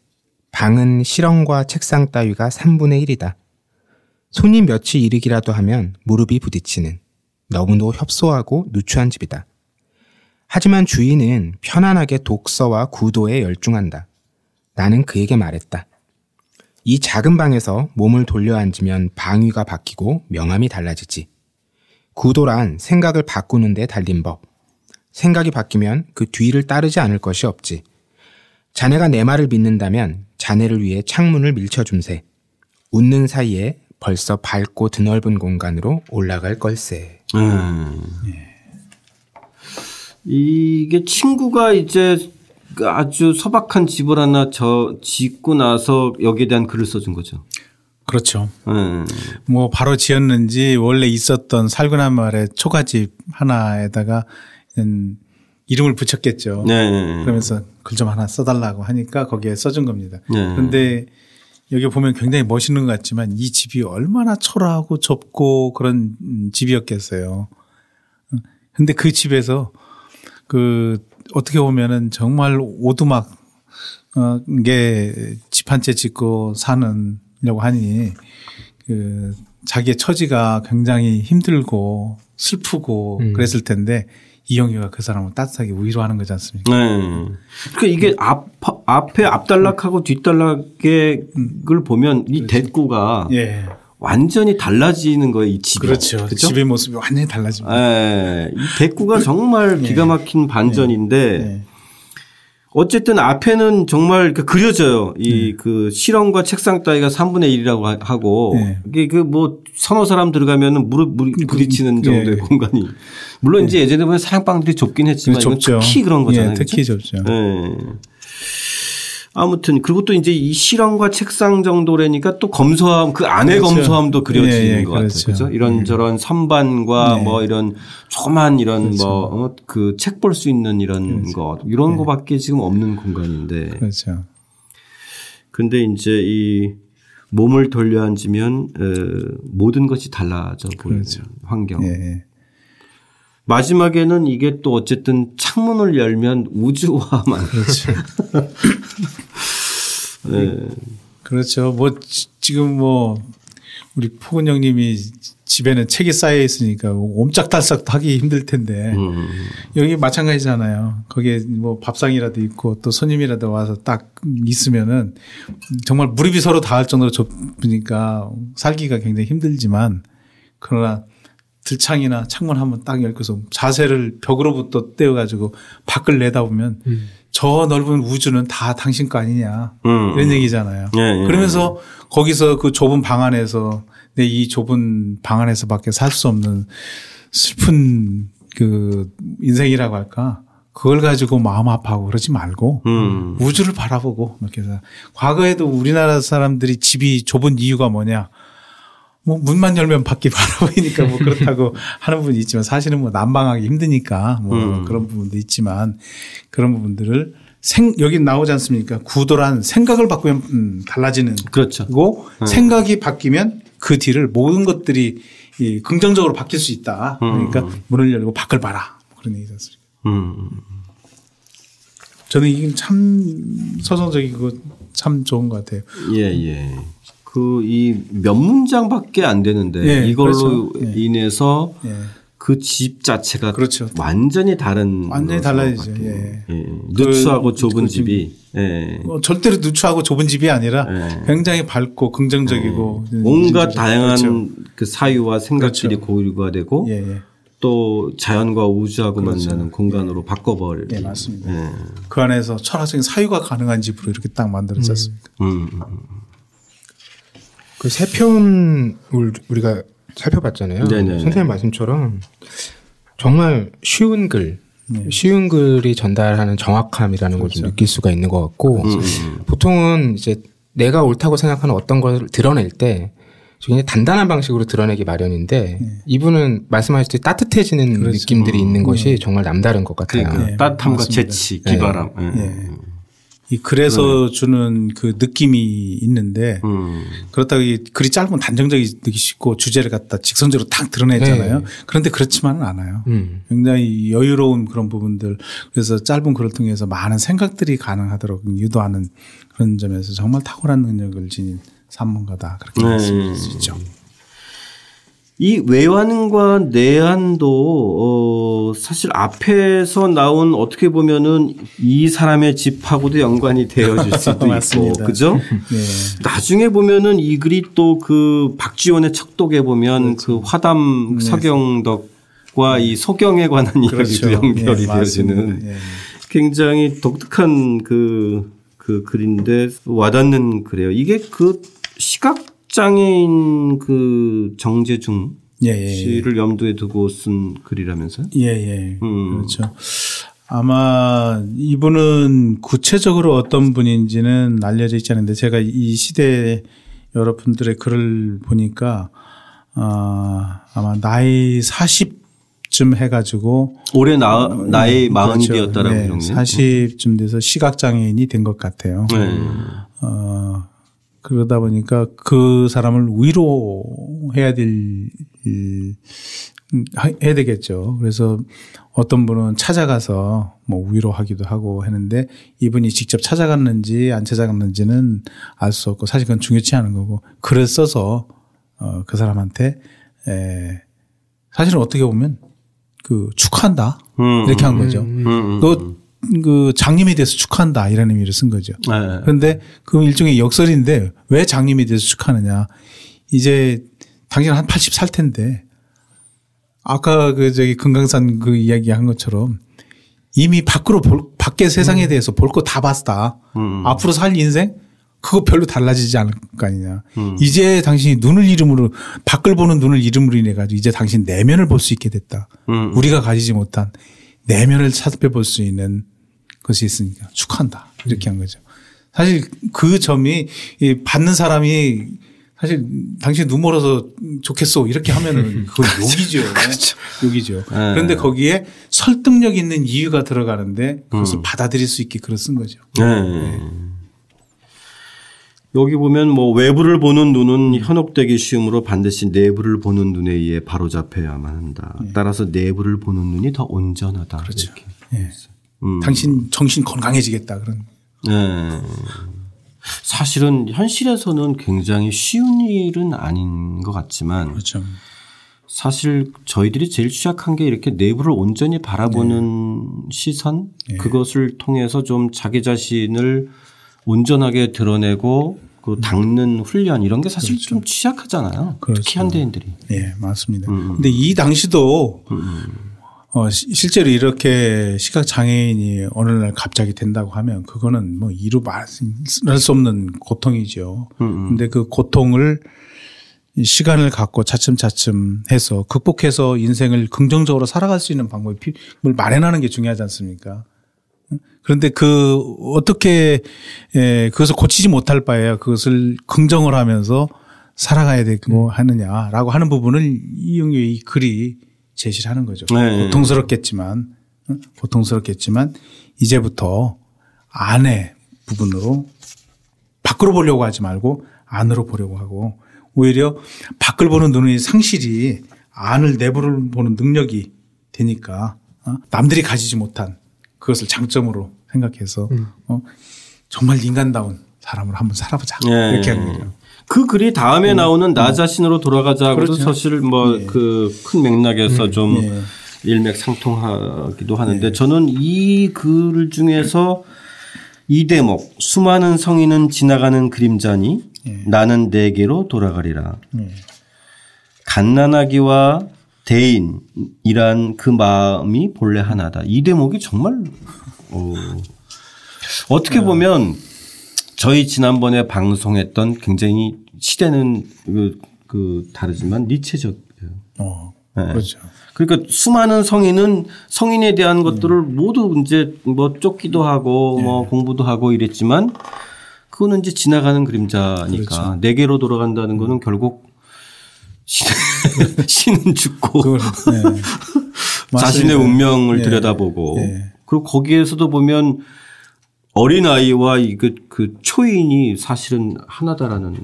방은 실험과 책상 따위가 3분의 1이다. 손이 몇이 이르기라도 하면 무릎이 부딪히는 너무도 협소하고 누추한 집이다. 하지만 주인은 편안하게 독서와 구도에 열중한다. 나는 그에게 말했다. 이 작은 방에서 몸을 돌려 앉으면 방위가 바뀌고 명암이 달라지지. 구도란 생각을 바꾸는 데 달린 법. 생각이 바뀌면 그 뒤를 따르지 않을 것이 없지. 자네가 내 말을 믿는다면 자네를 위해 창문을 밀쳐줌세. 웃는 사이에 벌써 밝고 드넓은 공간으로 올라갈 걸세. 이게 친구가 이제 아주 소박한 집을 하나 짓고 나서 여기에 대한 글을 써준 거죠. 그렇죠. 뭐 바로 지었는지 원래 있었던 살구나무 아래 초가집 하나에다가 이름을 붙였겠죠. 그러면서 글 좀 하나 써달라고 하니까 거기에 써준 겁니다. 그런데 여기 보면 굉장히 멋있는 것 같지만 이 집이 얼마나 초라하고 좁고 그런 집이었겠어요. 근데 그 집에서 어떻게 보면은 정말 오두막에 집 한 채 짓고 사는려고 하니 자기의 처지가 굉장히 힘들고 슬프고 그랬을 텐데 이용휴가 그 사람을 따뜻하게 위로하는 거지 않습니까? 그러니까 이게 앞에 앞단락하고 뒷단락을 보면 이 대꾸가 완전히 달라지는 거예요, 이 집이. 그렇죠. 집의 모습이 완전히 달라집니다. 이 대꾸가 정말 기가 막힌 반전인데 어쨌든 앞에는 정말 그려져요. 이 그 실험과 책상 따위가 3분의 1이라고 하고 네. 이게 그 뭐 서너 사람 들어가면은 무릎 부딪히는 정도의 네. 공간이. 물론 네. 이제 예전에 보면 사랑방들이 좁긴 했지만 이건 특히 그런 거잖아요. 네. 특히 좁죠. 네. 아무튼 그리고 또 이제 이 실험과 책상 정도라니까 또 검소함 그 안의 그렇죠. 검소함도 그려지는 것 같아요. 그렇죠? 이런 저런 선반과 뭐 이런 조만 이런 그렇죠. 뭐 그 책 볼 수 있는 이런 그렇죠. 것 이런 거밖에 지금 없는 공간인데. 그렇죠. 근데 이제 이 몸을 돌려 앉으면 모든 것이 달라져 보이는 그렇죠. 환경. 예. 마지막에는 이게 또 어쨌든 창문을 열면 우주화만. 그렇죠. 네. 그렇죠. 뭐 지금 뭐 우리 포근 형님이 집에는 책이 쌓여 있으니까 옴짝달싹 하기 힘들 텐데 여기 마찬가지잖아요. 거기에 뭐 밥상이라도 있고 또 손님이라도 와서 딱 있으면은 정말 무릎이 서로 닿을 정도로 좁으니까 살기가 굉장히 힘들지만 그러나 들창이나 창문 한번 딱 열고서 자세를 벽으로부터 떼어가지고 밖을 내다보면 저 넓은 우주는 다 당신 거 아니냐 이런 얘기잖아요. 예, 예, 그러면서 예. 거기서 그 좁은 방 안에서 내 이 좁은 방 안에서 밖에 살 수 없는 슬픈 그 인생이라고 할까 그걸 가지고 마음 아파하고 그러지 말고 우주를 바라보고 이렇게 해서 과거에도 우리나라 사람들이 집이 좁은 이유가 뭐냐 뭐 문만 열면 밖이 바라보이니까 뭐 그렇다고 하는 분이 있지만 사실은 뭐 난방하기 힘드니까 뭐 그런 부분도 있지만 그런 부분들을 여기 나오지 않습니까? 구도란 생각을 바꾸면 달라지는 그렇죠. 그리고 생각이 바뀌면 그 뒤를 모든 것들이 이 긍정적으로 바뀔 수 있다. 그러니까 문을 열고 밖을 봐라. 그런 얘기지 않습니까? 저는 이게 참 서정적이고 참 좋은 것 같아요. 예, 예. 그 이 몇 문장밖에 안 되는데 네, 이걸로 그렇죠. 인해서 네. 그 집 자체가 그렇죠. 완전히 달라지죠. 예. 예. 누추하고 좁은 집이 예. 절대로 누추하고 좁은 집이 아니라 예. 굉장히 밝고 긍정적이고 예. 온갖 다양한 그렇죠. 그 사유와 생각들이 그렇죠. 고유화되고 예. 예. 또 자연과 우주하고 그렇죠. 만나는 공간으로 예. 바꿔버릴. 예, 맞습니다. 예. 그 안에서 철학적인 사유가 가능한 집으로 이렇게 딱 만들어졌습니다. 그 세 편을 우리가 살펴봤잖아요. 네네네. 선생님 말씀처럼 정말 쉬운 글, 네. 쉬운 글이 전달하는 정확함이라는 그렇죠. 걸 좀 느낄 수가 있는 것 같고 보통은 이제 내가 옳다고 생각하는 어떤 걸 드러낼 때 굉장히 단단한 방식으로 드러내기 마련인데 네. 이분은 말씀하실 때 따뜻해지는 그렇죠. 느낌들이 있는 것이 네. 정말 남다른 것 같아요. 그러니까 네. 따뜻함과 맞습니다. 재치, 기바람. 네. 네. 네. 이 글에서 주는 그 느낌이 있는데 그렇다고 이 글이 짧으면 단정적이기 쉽고 주제를 갖다 직선적으로 딱 드러내잖아요. 네. 그런데 그렇지만은 않아요. 굉장히 여유로운 그런 부분들 그래서 짧은 글을 통해서 많은 생각들이 가능하도록 유도하는 그런 점에서 정말 탁월한 능력을 지닌 산문가다 그렇게 말씀드릴 수 있죠. 이 외환과 내한도 사실 앞에서 나온 어떻게 보면은 이 사람의 집하고도 연관이 되어질 수도 있고, 그죠? 네. 나중에 보면은 이 글이 또 그 박지원의 척독에 보면 그렇죠. 그 화담 네. 서경덕과 이 소경에 관한 그렇죠. 이야기도 연결이 네, 되어지는 네. 굉장히 독특한 그 글인데 와닿는 글이에요. 이게 그 시각 장애인 그 정재중 씨를 염두에 두고 쓴 글이라면서요? 예예. 그렇죠. 아마 이분은 구체적으로 어떤 분인지는 알려져 있지 않은데 제가 이 시대의 여러 분들의 글을 보니까 아마 나이 40쯤 해가지고 올해 나이 40이었다라고 이런 게 40쯤 돼서 시각장애인이 된 것 같아요. 네. 그러다 보니까 그 사람을 해야 되겠죠. 그래서 어떤 분은 찾아가서 뭐 위로하기도 하고 했는데 이분이 직접 찾아갔는지 안 찾아갔는지는 알 수 없고 사실 그건 중요치 않은 거고 글을 써서 그 사람한테 사실은 어떻게 보면 그 축하한다. 이렇게 한 거죠. 너 그 장님이 돼서 축하한다 이런 의미로 쓴 거죠. 네. 그런데 그 일종의 역설인데 왜 장님이 돼서 축하하느냐? 이제 당신은 한 80 살 텐데 아까 그 저기 금강산 그 이야기한 것처럼 이미 밖에 세상에 대해서 볼 거 다 봤다. 앞으로 살 인생? 그거 별로 달라지지 않을 거 아니냐. 이제 당신이 눈을 이름으로 밖을 보는 눈을 이름으로 인해 가지고 이제 당신 내면을 볼 수 있게 됐다. 우리가 가지지 못한 내면을 찾아볼 수 있는 것이 있으니까 축하한다. 이렇게 한 거죠. 사실 그 점이 이 받는 사람이 사실 당신 눈 멀어서 좋겠어 이렇게 하면은 그건 욕이죠. 그렇죠. 욕이죠. 네. 그런데 거기에 설득력 있는 이유가 들어가는데 그것을 받아들일 수 있게 글을 쓴 거죠. 네. 네. 여기 보면 뭐 외부를 보는 눈은 현혹되기 쉬우므로 반드시 내부를 보는 눈에 의해 바로잡혀야만 한다. 네. 따라서 내부를 보는 눈이 더 온전하다. 그렇죠. 네. 당신 정신 건강해지겠다 그런. 네. 사실은 현실에서는 굉장히 쉬운 일은 아닌 것 같지만 그렇죠. 사실 저희들이 제일 취약한 게 이렇게 내부를 온전히 바라보는 네. 시선 네. 그것을 통해서 좀 자기 자신을 온전하게 드러내고 그 닦는 훈련 이런 게 사실 그렇죠. 좀 취약하잖아요. 그렇죠. 특히 현대인들이. 네, 맞습니다. 근데 이 당시도 실제로 이렇게 시각장애인이 어느 날 갑자기 된다고 하면 그거는 뭐 이루 말할 수 없는 고통이죠. 근데 그 고통을 시간을 갖고 차츰차츰 해서 극복해서 인생을 긍정적으로 살아갈 수 있는 방법을 마련하는 게 중요하지 않습니까? 그런데 그 어떻게 그것을 고치지 못할 바에야 그것을 긍정을 하면서 살아가야 되고 하느냐라고 하는 부분을 이용휴의 이 글이 제시를 하는 거죠. 네. 고통스럽겠지만 이제부터 안의 부분으로 밖으로 보려고 하지 말고 안으로 보려고 하고 오히려 밖을 보는 눈의 상실이 안을 내부를 보는 능력이 되니까 남들이 가지지 못한 그것을 장점으로 생각해서 정말 인간다운 사람으로 한번 살아보자. 네. 이렇게 하는 거죠. 그 글이 다음에 나오는 나 자신으로 돌아가자고도 그렇죠. 사실 뭐 그 큰 맥락에서 좀 일맥상통하기도 하는데 저는 이 글 중에서 이 대목 수많은 성인은 지나가는 그림자니 나는 내게로 돌아가리라. 갓난아기와 대인이란 그 마음이 본래 하나다. 이 대목이 정말 어떻게 보면 저희 지난번에 방송했던 굉장히 시대는 다르지만 니체적이에요. 네. 그렇죠. 그러니까 수많은 성인은 성인에 대한 것들을 모두 이제 뭐 쫓기도 하고 뭐 공부도 하고 이랬지만 그거는 이제 지나가는 그림자니까 그렇죠. 내게로 돌아간다는 거는 결국 신은 죽고 네. 자신의 운명을 들여다보고 그리고 거기에서도 보면 어린아이와 그 초인이 사실은 하나다라는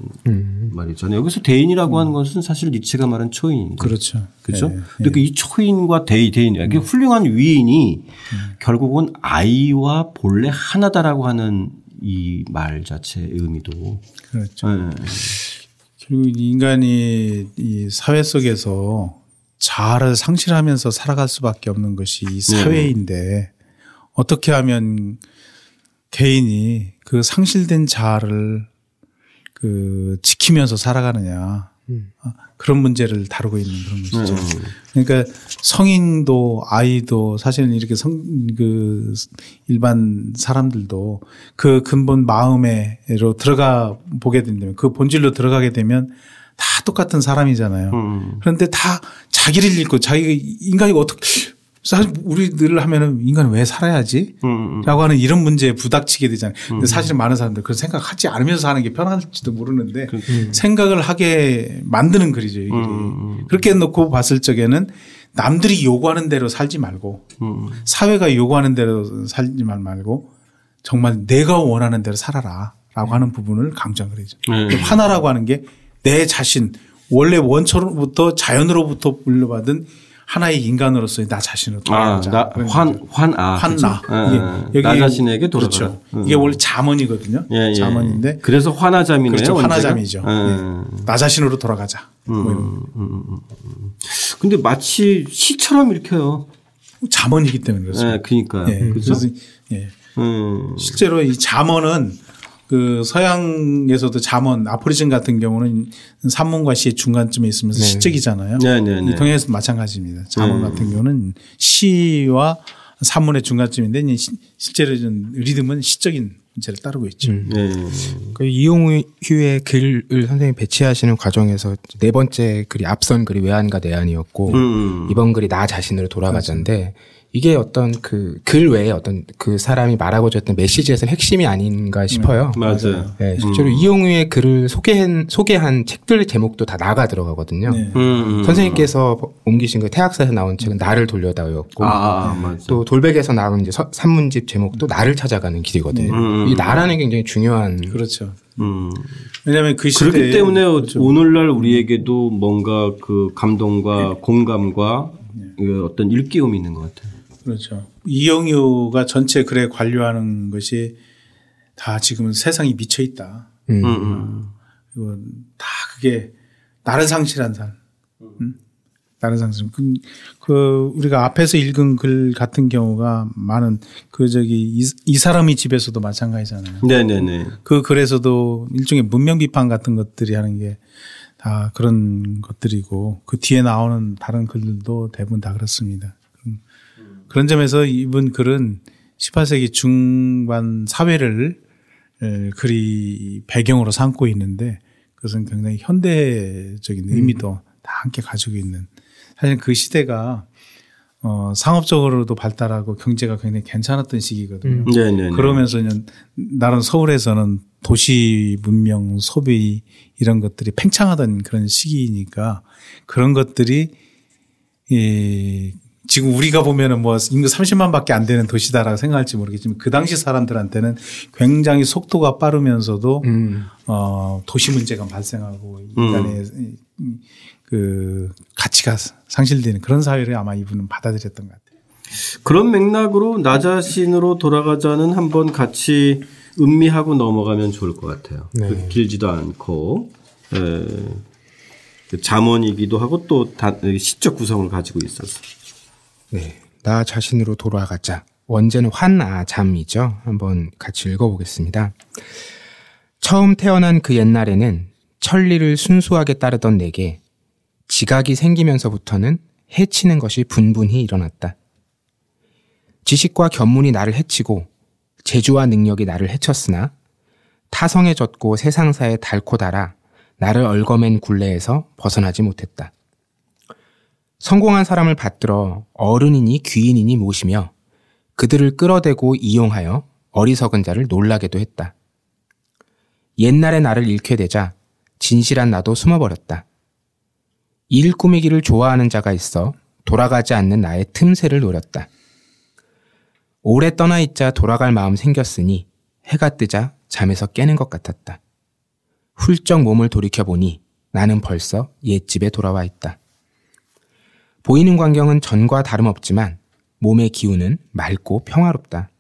말이잖아요. 여기서 대인이라고 하는 것은 사실 니체가 말한 초인이죠. 그렇죠. 그죠? 그러니까 이 초인과 대인, 이게 훌륭한 위인이 결국은 아이와 본래 하나다라고 하는 이 말 자체의 의미도. 그렇죠. 결국 인간이 이 사회 속에서 자아를 상실하면서 살아갈 수밖에 없는 것이 이 사회인데 어떻게 하면 개인이 그 상실된 자아를 그 지키면서 살아가느냐 그런 문제를 다루고 있는 그런 문제죠. 그러니까 성인도 아이도 사실은 이렇게 그 일반 사람들도 그 근본 마음에로 들어가 보게 된다면 그 본질로 들어가게 되면 다 똑같은 사람이잖아요. 그런데 다 자기를 잃고 자기 인간이 어떻게 사실 우리 늘 하면은 인간은 왜 살아야지? 라고 하는 이런 문제에 부닥치게 되잖아요. 근데 사실 많은 사람들 그런 생각하지 않으면서 사는 게 편할지도 모르는데 생각을 하게 만드는 글이죠. 이게. 그렇게 놓고 봤을 적에는 남들이 요구하는 대로 살지 말고 사회가 요구하는 대로 살지 말고 정말 내가 원하는 대로 살아라 라고 하는 부분을 강조한 글이죠. 하나라고 하는 게 내 자신 원래 원초로부터 자연으로부터 물려받은 하나의 인간으로서의 나 자신을 돌아가자. 환나. 나 자신에게 돌아가자. 그렇죠. 이게 원래 잠언이거든요. 잠언인데. 그래서 환하잠이네요. 그렇죠. 환하잠이죠. 나 자신으로 돌아가자. 근데 마치 시처럼 읽혀요. 잠언이기 때문에 그렇습니다. 그러니까요. 그렇죠? 그래서 실제로 이 잠언은 그 서양에서도 잠언, 아포리즘 같은 경우는 산문과 시의 중간쯤에 있으면서 시적이잖아요. 이 동양에서도 마찬가지입니다. 잠언 같은 경우는 시와 3문의 중간쯤인데 실제로 리듬은 시적인 문제를 따르고 있죠. 그 이용휴의 글을 선생님이 배치하시는 과정에서 네 번째 글이 앞선 글이 외안과 내안이었고 이번 글이 나 자신으로 돌아가자인데 이게 어떤 그 글 외에 어떤 그 사람이 말하고자 했던 메시지에서는 핵심이 아닌가 싶어요. 맞아요. 네, 실제로 이용휴의 글을 소개한 책들의 제목도 다 나가 들어가거든요. 네. 선생님께서 옮기신 그 태학사에서 나온 책은 나를 돌려다였고 또 돌백에서 나온 이제 산문집 제목도 나를 찾아가는 길이거든요. 이 나라는 굉장히 중요한. 그렇죠. 왜냐하면 그 시대에 그렇기 때문에 오늘날 우리에게도 뭔가 그 감동과 공감과 어떤 일깨움이 있는 것 같아요. 그렇죠. 이용휴가 전체 글에 관료하는 것이 다 지금은 세상이 미쳐 있다. 다 그게 나를 상실한 삶. 나를 상실. 그 우리가 앞에서 읽은 글 같은 경우가 많은 그 이 사람이 집에서도 마찬가지잖아요. 네네네. 그 글에서도 일종의 문명 비판 같은 것들이 하는 게 다 그런 것들이고 그 뒤에 나오는 다른 글들도 대부분 다 그렇습니다. 그런 점에서 이번 글은 18세기 중반 사회를 글이 배경으로 삼고 있는데 그것은 굉장히 현대적인 의미도 다 함께 가지고 있는 사실 그 시대가 상업적으로도 발달하고 경제가 굉장히 괜찮았던 시기거든요. 그러면서 나름 서울에서는 도시 문명 소비 이런 것들이 팽창하던 그런 시기니까 그런 것들이 지금 우리가 보면은 뭐 인구 30만 밖에 안 되는 도시다라고 생각할지 모르겠지만 그 당시 사람들한테는 굉장히 속도가 빠르면서도 도시 문제가 발생하고 인간의 그 가치가 상실되는 그런 사회를 아마 이분은 받아들였던 것 같아요. 그런 맥락으로 나 자신으로 돌아가자는 한번 같이 음미하고 넘어가면 좋을 것 같아요. 네. 길지도 않고 잠언이기도 하고 또 시적 구성을 가지고 있어서. 네, 나 자신으로 돌아가자. 원제는 환아잠이죠. 한번 같이 읽어보겠습니다. 처음 태어난 그 옛날에는 천리를 순수하게 따르던 내게 지각이 생기면서부터는 해치는 것이 분분히 일어났다. 지식과 견문이 나를 해치고 재주와 능력이 나를 해쳤으나 타성에 젖고 세상사에 닳고 달아 나를 얽어맨 굴레에서 벗어나지 못했다. 성공한 사람을 받들어 어른이니 귀인이니 모시며 그들을 끌어대고 이용하여 어리석은 자를 놀라게도 했다. 옛날의 나를 잃게 되자 진실한 나도 숨어버렸다. 일 꾸미기를 좋아하는 자가 있어 돌아가지 않는 나의 틈새를 노렸다. 오래 떠나 있자 돌아갈 마음 생겼으니 해가 뜨자 잠에서 깨는 것 같았다. 훌쩍 몸을 돌이켜보니 나는 벌써 옛집에 돌아와 있다. 보이는 광경은 전과 다름없지만 몸의 기운은 맑고 평화롭다.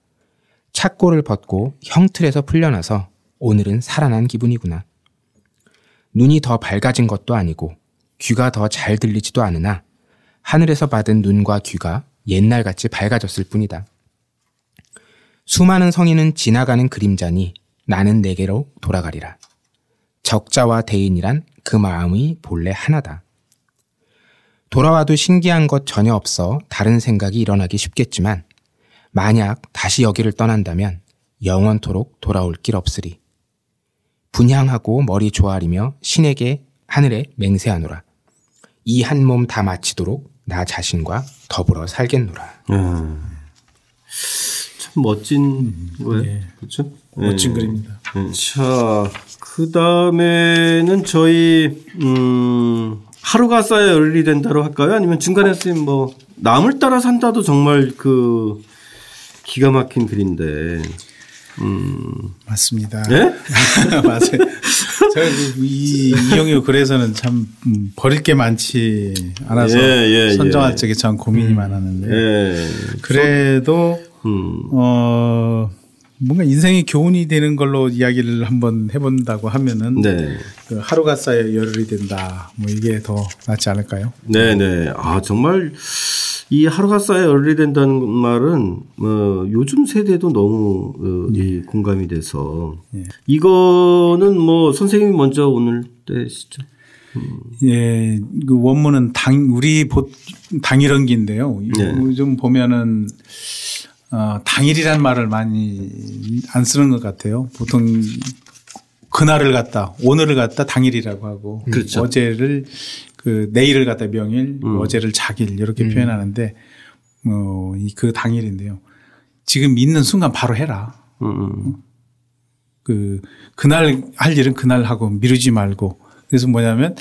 착고를 벗고 형틀에서 풀려나서 오늘은 살아난 기분이구나. 눈이 더 밝아진 것도 아니고 귀가 더 잘 들리지도 않으나 하늘에서 받은 눈과 귀가 옛날같이 밝아졌을 뿐이다. 수많은 성인은 지나가는 그림자니 나는 내게로 돌아가리라. 적자와 대인이란 그 마음이 본래 하나다. 돌아와도 신기한 것 전혀 없어 다른 생각이 일어나기 쉽겠지만 만약 다시 여기를 떠난다면 영원토록 돌아올 길 없으리. 분향하고 머리 조아리며 신에게 하늘에 맹세하노라. 이 한 몸 다 마치도록 나 자신과 더불어 살겠노라. 참 멋진 거예요. 네. 그렇죠? 멋진 글입니다. 자, 그 다음에는 저희 하루가 쌓여 열흘이 된다로 할까요? 아니면 중간에 쓰인 뭐 남을 따라 산다도 정말 그 기가 막힌 글인데. 맞습니다. 네? 맞아요. 제가 이용휴 글에서는 참 버릴 게 많지 않아서 선정할 적에 참 고민이 많았는데 그래도 뭔가 인생의 교훈이 되는 걸로 이야기를 한번 해본다고 하면은 그 하루가 쌓여 열흘이 된다. 뭐 이게 더 낫지 않을까요? 네네. 아 정말 이 하루가 쌓여 열흘이 된다는 말은 요즘 세대도 너무 예. 공감이 돼서 이거는 뭐 선생님이 먼저 오늘 때시죠. 예, 그 원문은 우리 당일헌기인데요. 요즘 보면은. 당일이란 말을 많이 안 쓰는 것 같아요. 보통 그날을 갖다, 오늘을 갖다 당일이라고 하고, 그렇죠. 어제를 그 내일을 갖다 명일, 어제를 자길 이렇게 표현하는데, 그 당일인데요. 지금 있는 순간 바로 해라. 그날 할 일은 그날 하고 미루지 말고. 그래서 뭐냐면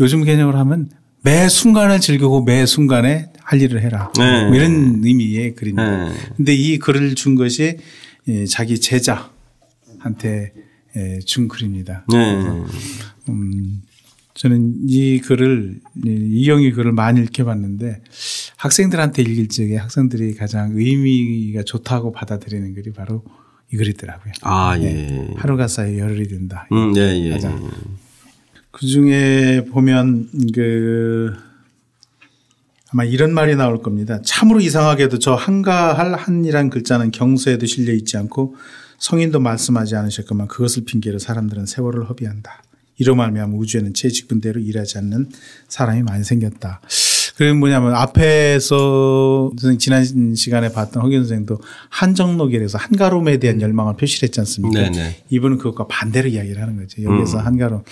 요즘 개념을 하면 매 순간을 즐기고 매 순간에 할 일을 해라. 네. 뭐 이런 의미의 글입니다. 네. 근데 이 글을 준 것이 자기 제자한테 준 글입니다. 네. 저는 이 글을 이용휴 글을 많이 읽혀봤는데 학생들한테 읽을 적에 학생들이 가장 의미가 좋다고 받아들이는 글이 바로 이 글이더라고요. 아, 예. 네. 하루가 쌓여 열흘이 된다. 네, 예. 가장. 그 중에 보면 아마 이런 말이 나올 겁니다. 참으로 이상하게도 저 한가할 한이란 글자는 경서에도 실려 있지 않고 성인도 말씀하지 않으셨건만 그것을 핑계로 사람들은 세월을 허비한다. 이로 말미암아 우주에는 제 직분대로 일하지 않는 사람이 많이 생겼다. 그게 뭐냐면 앞에서 지난 시간에 봤던 허균 선생도 한정록이라서 한가로움에 대한 열망을 표시했지 않습니까? 네네. 이분은 그것과 반대로 이야기를 하는 거죠. 여기에서 한가로움.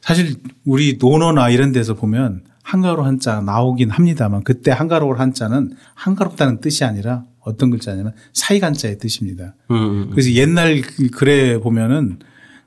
사실 우리 논어나 이런 데서 보면 한가로 한자 나오긴 합니다만 그때 한가로울 한자는 한가롭다는 뜻이 아니라 어떤 글자냐면 사이간자의 뜻입니다. 그래서 옛날 글에 보면은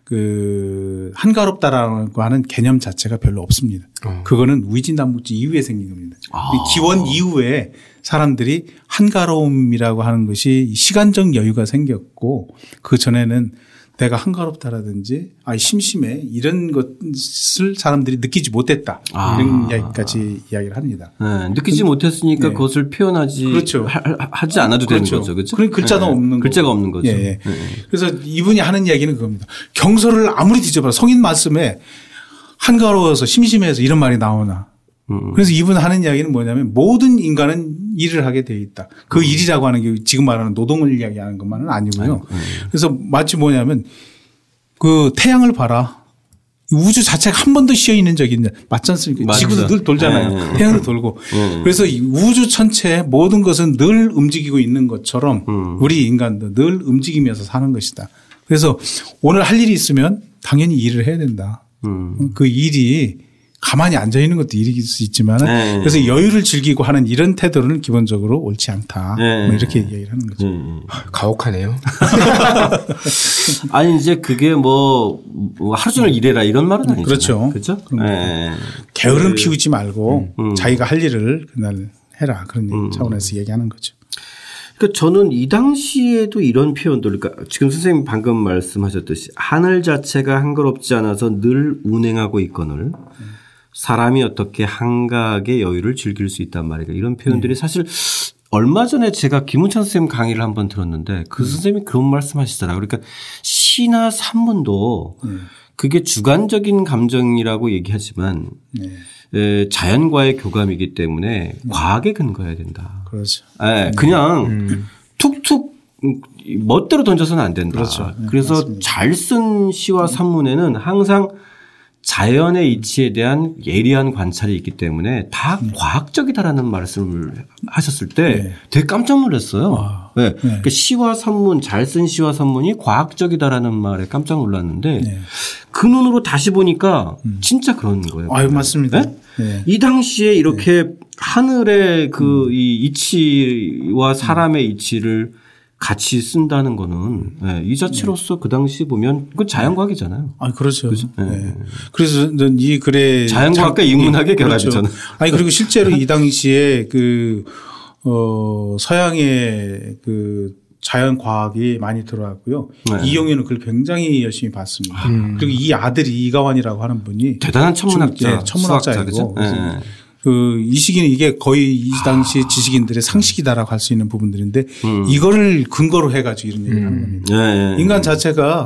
그 한가롭다라고 하는 개념 자체가 별로 없습니다. 그거는 위진남북지 이후에 생긴 겁니다. 아. 기원 이후에 사람들이 한가로움이라고 하는 것이 시간적 여유가 생겼고 그 전에는 내가 한가롭다라든지 심심해 이런 것을 사람들이 느끼지 못했다. 이런 이야기까지 이야기를 합니다. 네, 느끼지 못했으니까 네. 그것을 표현하지 그렇죠. 하지 않아도 그렇죠. 되는 거죠. 그렇죠? 그럼 글자도 네. 없는 글자가 없는 거죠. 예, 예. 네. 그래서 이분이 하는 이야기는 그겁니다. 경서를 아무리 뒤져봐라 성인 말씀에 한가로워서 심심해서 이런 말이 나오나. 그래서 이분 하는 이야기는 뭐냐면 모든 인간은 일을 하게 되어 있다. 그 일이라고 하는 게 지금 말하는 노동을 이야기하는 것만은 아니고요. 그래서 마치 뭐냐면 그 태양을 봐라. 우주 자체가 한 번도 쉬어 있는 적이 있냐. 맞지 않습니까? 맞아. 지구도 늘 돌잖아요. 네. 태양도 돌고. 그래서 우주 전체의 모든 것은 늘 움직이고 있는 것처럼 우리 인간도 늘 움직이면서 사는 것이다. 그래서 오늘 할 일이 있으면 당연히 일을 해야 된다. 그 일이 가만히 앉아 있는 것도 일일 수 있지만 네. 그래서 여유를 즐기고 하는 이런 태도는 기본적으로 옳지 않다. 네. 뭐 이렇게 얘기를 하는 거죠. 가혹하네요. 아니 이제 그게 뭐 하루 종일 일해라 이런 말은 아니죠. 그렇죠. 그렇죠. 네. 게으름 피우지 말고 자기가 할 일을 그날 해라 그런 차원에서 얘기하는 거죠. 그러니까 저는 이 당시에도 이런 표현들, 그러니까 지금 선생님 방금 말씀하셨듯이 하늘 자체가 한가롭지 않아서 늘 운행하고 있거늘. 사람이 어떻게 한가하게 여유를 즐길 수 있단 말이에요. 이런 표현들이 네. 사실 얼마 전에 제가 김은천 선생님 강의를 한번 들었는데 그 선생님이 그런 말씀하시더라고요. 그러니까 시나 산문도 그게 주관적인 감정이라고 얘기하지만 자연과의 교감이기 때문에 과학에 근거해야 된다. 그렇죠. 네, 그냥 툭툭 멋대로 던져서는 안 된다. 그렇죠. 네, 그래서 잘 쓴 시와 산문에는 항상 자연의 이치에 대한 예리한 관찰이 있기 때문에 다 과학적이다라는 말씀을 하셨을 때 되게 깜짝 놀랐어요. 네. 네. 그러니까 시와 산문, 잘 쓴 시와 산문이 과학적이다라는 말에 깜짝 놀랐는데 그 눈으로 다시 보니까 진짜 그런 거예요. 아유, 맞습니다. 네? 네. 이 당시에 이렇게 하늘의 그 이 이치와 사람의 이치를 같이 쓴다는 거는 이 자체로서 그 당시 보면 그건 자연과학이잖아요. 아, 그렇죠. 그렇죠? 네. 네. 그래서 이 글에 자연과학과 인문학의 결합이잖아요. 그렇죠. 아니 그리고 실제로 이 당시에 그 서양의 그 자연과학이 많이 들어왔고요. 네. 이용휴는 그걸 굉장히 열심히 봤습니다. 그리고 이 아들이 이가완이라고 하는 분이 대단한 천문학자, 천문학자이고. 이 시기는 이게 거의 이 당시 지식인들의 상식이다라고 할 수 있는 부분들인데 이거를 근거로 해가지고 이런 얘기를 하는 겁니다. 예, 예. 인간 자체가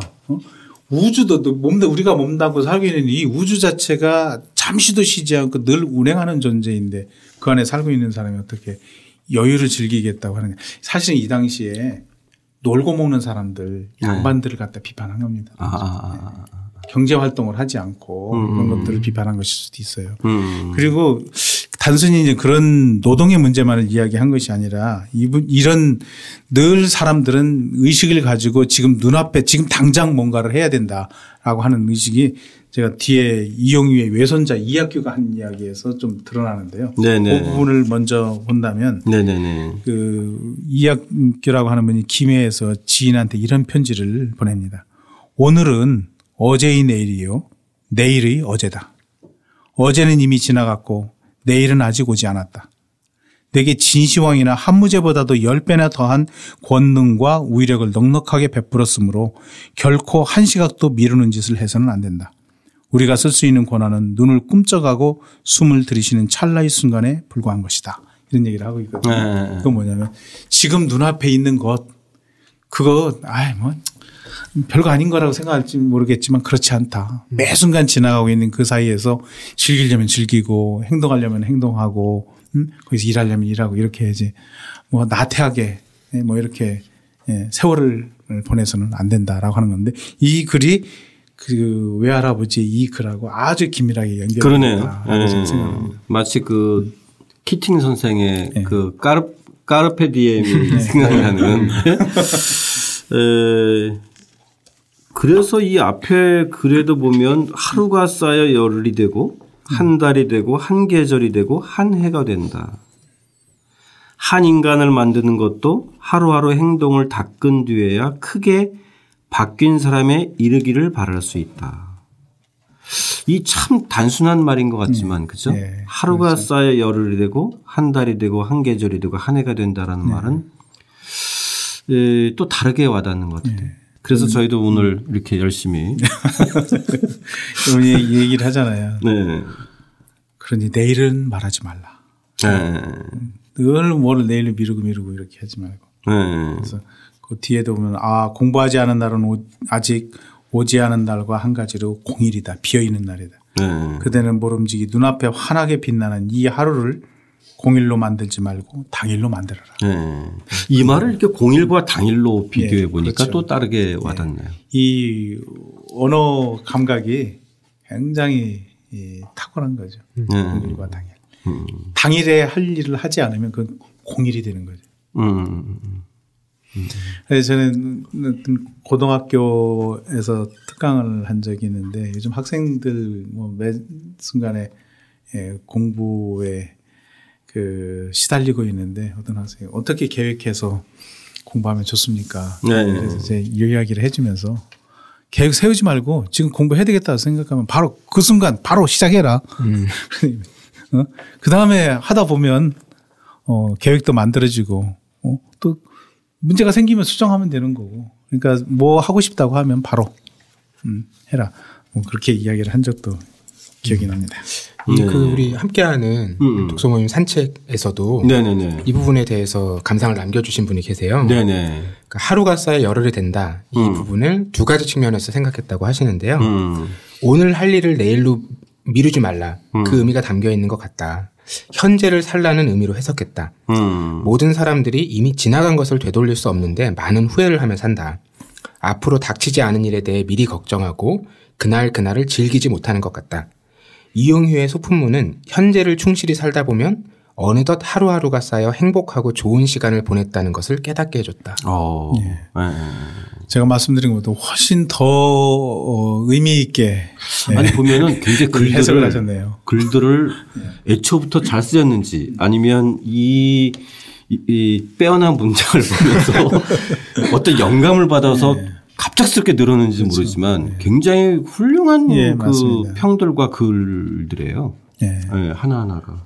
우주도 우리가 몸담고 살고 있는 이 우주 자체가 잠시도 쉬지 않고 늘 운행하는 존재인데 그 안에 살고 있는 사람이 어떻게 여유를 즐기겠다고 하느냐. 사실은 이 당시에 놀고 먹는 사람들 양반들을 갖다 비판한 겁니다. 경제활동을 하지 않고 그런 것들을 비판한 것일 수도 있어요. 그리고 단순히 이제 그런 노동의 문제만을 이야기한 것이 아니라 이런 늘 사람들은 의식을 가지고 지금 눈앞에 지금 당장 뭔가를 해야 된다라고 하는 의식이 제가 뒤에 이용휴의 외손자 이학규가 한 이야기에서 좀 드러나는데요. 네네. 그 부분을 먼저 본다면 네네. 그 이학규라고 하는 분이 김해에서 지인한테 이런 편지를 보냅니다. 오늘은 어제의 내일이요. 내일의 어제다. 어제는 이미 지나갔고 내일은 아직 오지 않았다. 내게 진시황이나 한무제보다도 10배나 더한 권능과 우위력을 넉넉하게 베풀었으므로 결코 한 시각도 미루는 짓을 해서는 안 된다. 우리가 쓸 수 있는 권한은 눈을 꿈쩍하고 숨을 들이쉬는 찰나의 순간에 불과한 것이다. 이런 얘기를 하고 있거든요. 네. 그건 뭐냐면 지금 눈앞에 있는 것 그거 아이 뭐 별거 아닌 거라고 생각할지 모르겠지만 그렇지 않다. 매 순간 지나가고 있는 그 사이에서 즐기려면 즐기고 행동하려면 행동하고 거기서 일하려면 일하고 이렇게 해야지 뭐 나태하게 뭐 이렇게 세월을 보내서는 안 된다라고 하는 건데 이 글이 그 외할아버지의 이 글하고 아주 기밀하게 연결된다. 그러네요. 예. 마치 그 키팅 선생의 예. 그 까르페 디엠이 생각이 나는. 그래서 이 앞에 글에도 보면 하루가 쌓여 열흘이 되고 한 달이 되고 한 계절이 되고 한 해가 된다. 한 인간을 만드는 것도 하루하루 행동을 닦은 뒤에야 크게 바뀐 사람에 이르기를 바랄 수 있다. 이 참 단순한 말인 것 같지만 그렇죠? 네, 하루가 그렇죠. 쌓여 열흘이 되고 한 달이 되고 한 계절이 되고 한 해가 된다라는 네. 말은 또 다르게 와닿는 것 같아요. 네. 그래서 저희도 오늘 이렇게 열심히 우리 얘기를 하잖아요. 네. 그러니 내일은 말하지 말라. 네. 늘 뭘 내일을 미루고 이렇게 하지 말고. 네. 그래서 그 뒤에도 보면 아 공부하지 않은 날은 아직 오지 않은 날과 한 가지로 공일이다. 비어있는 날이다. 네. 그대는 모름지기 눈앞에 환하게 빛나는 이 하루를 공일로 만들지 말고 당일로 만들어라. 네. 이 말을 이렇게 공일과 당일로 비교해 보니까 그렇죠. 또 다르게 와닿네요. 이 언어 감각이 굉장히 탁월한 거죠. 공일과 당일. 당일에 할 일을 하지 않으면 그건 공일이 되는 거죠. 그래서 저는 고등학교에서 특강을 한 적이 있는데 요즘 학생들 뭐 매 순간에 공부에 그 시달리고 있는데 어떤 학생이 어떻게 계획해서 공부하면 좋습니까? 네. 그래서 이제 이 이야기를 해주면서 계획 세우지 말고 지금 공부해야 되겠다고 생각하면 바로 그 순간 바로 시작해라. 어? 그 다음에 하다 보면 계획도 만들어지고 또 문제가 생기면 수정하면 되는 거고 그러니까 뭐 하고 싶다고 하면 바로 해라. 뭐 그렇게 이야기를 한 적도 기억이 납니다. 그 우리 함께하는 독서 모임 산책에서도 네네네. 이 부분에 대해서 감상을 남겨주신 분이 계세요. 그러니까 하루가 쌓여 열흘이 된다. 이 부분을 두 가지 측면에서 생각했다고 하시는데요. 오늘 할 일을 내일로 미루지 말라. 그 의미가 담겨 있는 것 같다. 현재를 살라는 의미로 해석했다. 모든 사람들이 이미 지나간 것을 되돌릴 수 없는데 많은 후회를 하며 산다. 앞으로 닥치지 않은 일에 대해 미리 걱정하고 그날그날을 즐기지 못하는 것 같다. 이용휴의 소품문은 현재를 충실히 살다 보면 어느덧 하루하루가 쌓여 행복하고 좋은 시간을 보냈다는 것을 깨닫게 해줬다. 네. 제가 말씀드린 것보다 훨씬 더 의미 있게 아니 보면은 굉장히 글들을 해석을 하셨네요. 글들을 애초부터 잘 쓰였는지 아니면 이 빼어난 문장을 보면서 어떤 영감을 받아서 갑작스럽게 늘어났는지 그렇죠. 모르지만 굉장히 훌륭한 그 평들과 글들이에요. 하나하나가.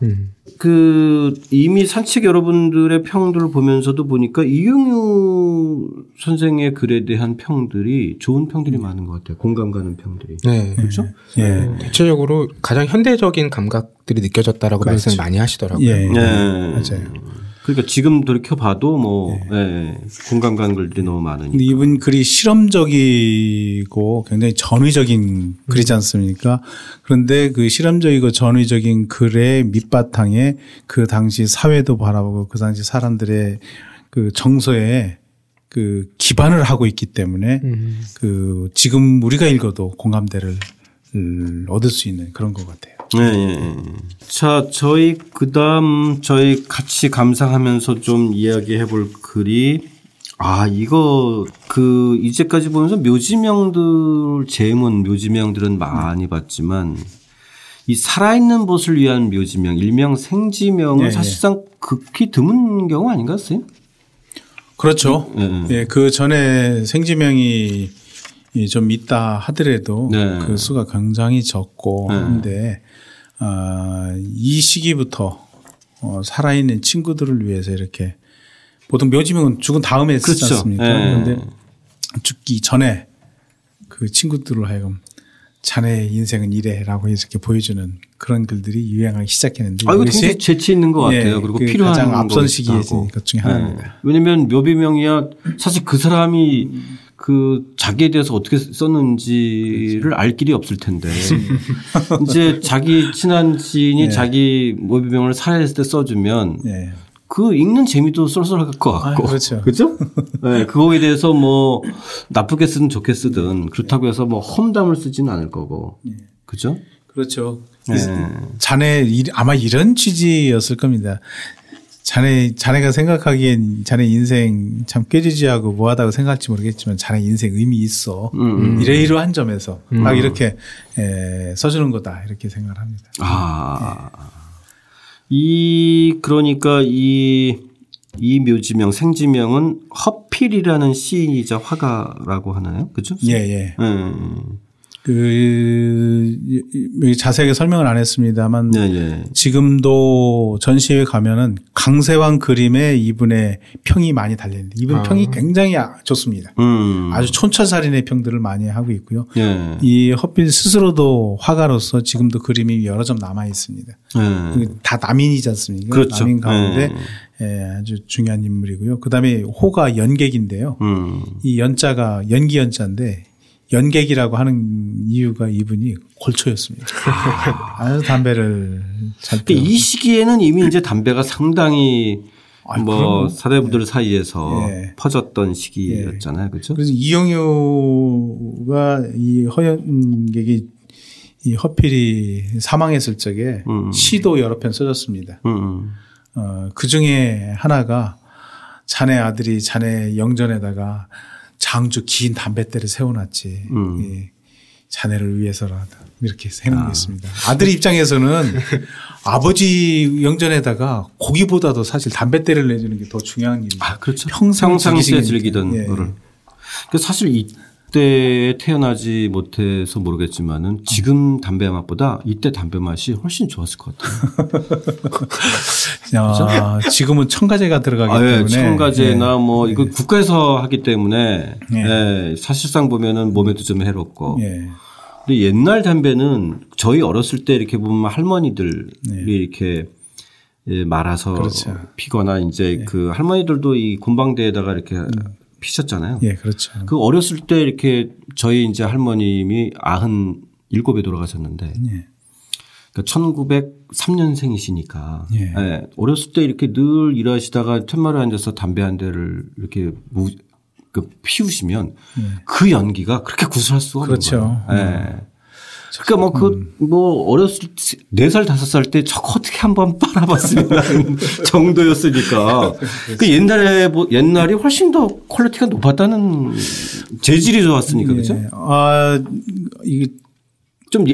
그 이미 산책 여러분들의 평들을 보면서도 보니까 이용휴 선생의 글에 대한 평들이 좋은 평들이 많은 것 같아요. 공감 가는 평들이. 그렇죠? 대체적으로 가장 현대적인 감각들이 느껴졌다라고 그렇죠. 말씀을 많이 하시더라고요. 맞아요. 그러니까 지금 돌이켜봐도 뭐 공감 가는 글들이 너무 많으니까. 이분 글이 실험적이고 굉장히 전위적인 글이지 않습니까? 그런데 그 실험적이고 전위적인 글의 밑바탕에 그 당시 사회도 바라보고 그 당시 사람들의 그 정서에 그 기반을 하고 있기 때문에 그 지금 우리가 읽어도 공감대를 얻을 수 있는 그런 것 같아요. 네. 자, 저희 그다음 저희 같이 감상하면서 좀 이야기해 볼 글이 아, 이거 그 이제까지 보면서 묘지명들 제문 묘지명들은 많이 봤지만 이 살아있는 벗을 위한 묘지명, 일명 생지명은 사실상 극히 드문 경우 아닌가요, 선생님? 그렇죠. 예, 그 전에 생지명이 좀 있다 하더라도 그 수가 굉장히 적고 한데 이 시기부터 살아있는 친구들을 위해서 이렇게 보통 묘지명은 죽은 다음에 쓰지 그렇죠. 않습니까? 그런데 죽기 전에 그 친구들로 하여금 자네의 인생은 이래라고 이렇게 보여주는 그런 글들이 유행하기 시작했는데 아, 이거 굉장히 재치 있는 것 같아요. 그리고 그 필요한 가장 앞선 시기에 있는 것 중에 하나입니다. 왜냐하면 묘비명이야 사실 그 사람이 그 자기에 대해서 어떻게 썼는지를 그렇죠. 알 길이 없을 텐데 이제 자기 친한 지인이 자기 묘비명을 살해했을 때 써주면 그 읽는 재미도 쏠쏠할 것 같고. 아, 그렇죠. 그죠? 네, 그거에 대해서 뭐 나쁘게 쓰든 좋게 쓰든 그렇다고 해서 뭐 험담을 쓰지는 않을 거고. 그죠? 그렇죠. 네. 자네 아마 이런 취지였을 겁니다. 자네가 생각하기엔 자네 인생 참 꾀지지하고 뭐하다고 생각할지 모르겠지만 자네 인생 의미 있어. 이러이러한 점에서 막 이렇게 써주는 거다 이렇게 생각을 합니다. 아. 네. 그러니까 이 묘지명, 생지명은 허필이라는 시인이자 화가라고 하나요? 그죠? 예. 자세하게 설명을 안 했습니다만. 지금도 전시회 가면은 강세황 그림에 이분의 평이 많이 달려있는데 이분 평이 굉장히 좋습니다. 아주 촌철살인의 평들을 많이 하고 있고요. 이 허필 스스로도 화가로서 지금도 그림이 여러 점 남아 있습니다. 다 남인이지 않습니까? 그렇죠. 남인 가운데 아주 중요한 인물이고요. 그 다음에 호가 연객인데요. 이 연자가 연기 연자인데 연객이라고 하는 이유가 이분이 골초였습니다. 아주 담배를 잘 피우고. 이 시기에는 이미 이제 담배가 상당히 뭐 사대부들 사이에서 퍼졌던 시기였잖아요. 그렇죠? 그래서 이용휴가 이 허연객이 이 허필이 사망했을 적에 시도 여러 편 써졌습니다. 그 중에 하나가 자네 아들이 자네 영전에다가 장주 긴 담뱃대를 세워놨지. 예. 자네를 위해서라도 이렇게 해놓고 있습니다. 아들 입장에서는 아버지 영전에다가 고기보다도 사실 담뱃대를 내주는 게 더 중요한 일입니다. 아, 그렇죠. 평상시에 즐기던 거를. 사실 이때 태어나지 못해서 모르겠지만은 지금 담배 맛보다 이때 담배 맛이 훨씬 좋았을 것 같아요. 지금은 첨가제가 들어가기 때문에 첨가제나 뭐 이거 국가에서 하기 때문에 사실상 보면은 몸에도 좀 해롭고. 근데 옛날 담배는 저희 어렸을 때 이렇게 보면 할머니들이 이렇게 말아서 피거나 이제 그 할머니들도 이 곰방대에다가 이렇게 피셨잖아요. 그렇죠. 그 어렸을 때 이렇게 저희 이제 할머님이 97에 돌아가셨는데. 그러니까 1903년생이시니까 어렸을 때 이렇게 늘 일하시다가 텐마루에 앉아서 담배 한 대를 이렇게 피우시면 그 연기가 그렇게 구슬할 수가 없는 거예요. 그러니까 어렸을 때 4살, 5살 때 저거 어떻게 한번 빨아봤으면 하는 정도였으니까. 그 옛날이 훨씬 더 퀄리티가 높았다는 재질이 좋았으니까. 그렇죠? 이게 좀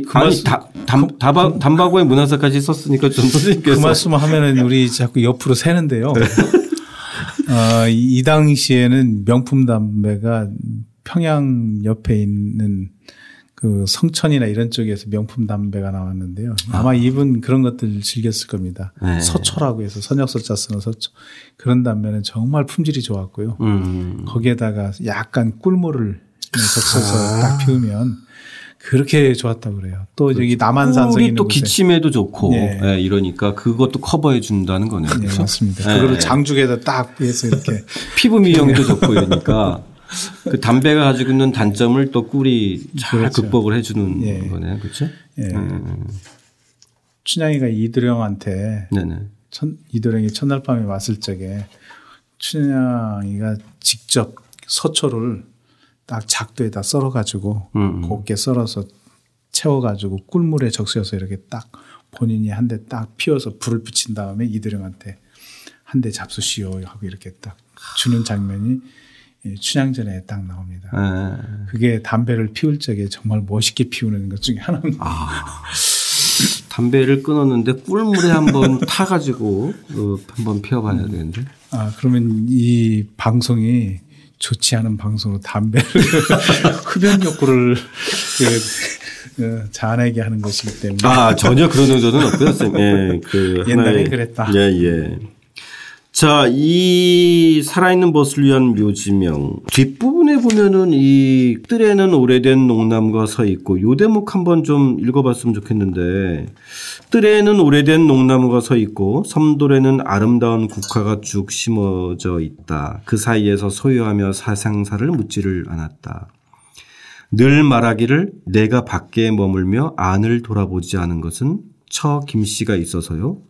단바구의 문화사까지 썼으니까 좀 선생님께서 그 말씀을 하면은 우리 자꾸 옆으로 새는데요. 이 당시에는 명품 담배가 평양 옆에 있는 그 성천이나 이런 쪽에서 명품 담배가 나왔는데요. 아마 이분 그런 것들 즐겼을 겁니다. 서초라고 해서 선역서자 쓰는 서초 그런 담배는 정말 품질이 좋았고요. 거기에다가 약간 꿀물을 적셔서 딱 피우면. 그렇게 좋았다고 그래요. 또 여기 남한산성이 있는 또 곳에. 기침에도 좋고 이러니까 그것도 커버해 준다는 거네요. 그렇죠? 맞습니다. 그걸 장죽에다 딱 해서 이렇게 피부 미용에도 좋고 이러니까 그 담배가 가지고 있는 단점을 또 꿀이 잘 극복을 해 주는 거네요. 그렇죠? 춘향이가 이도령한테 이도령이 첫날 밤에 왔을 적에 춘향이가 직접 서초를 딱 작두에다 썰어가지고 곱게 썰어서 채워가지고 꿀물에 적셔서 이렇게 딱 본인이 한 대 딱 피워서 불을 붙인 다음에 이드령한테 한 대 잡수시오 하고 이렇게 딱 주는 장면이 춘향전에 딱 나옵니다. 네. 그게 담배를 피울 적에 정말 멋있게 피우는 것 중에 하나입니다. 아, 담배를 끊었는데 꿀물에 한번 타가지고 한번 피워봐야 되는데. 아, 그러면 이 방송이 좋지 않은 방송으로 담배를 흡연 욕구를 자아내게 하는 것이기 때문에. 아, 전혀 그런 의도는 없고요, 쌤. 예, 그 옛날에 그랬다. 예, 예. 자, 이 살아있는 벗을 위한 묘지명 뒷부분에 보면은 이 뜰에는 오래된 농나무가 서 있고, 요 대목 한번 좀 읽어봤으면 좋겠는데, 뜰에는 오래된 농나무가 서 있고 섬돌에는 아름다운 국화가 쭉 심어져 있다. 그 사이에서 소유하며 사생사를 묻지를 않았다. 늘 말하기를 내가 밖에 머물며 안을 돌아보지 않은 것은 처 김씨가 있어서요,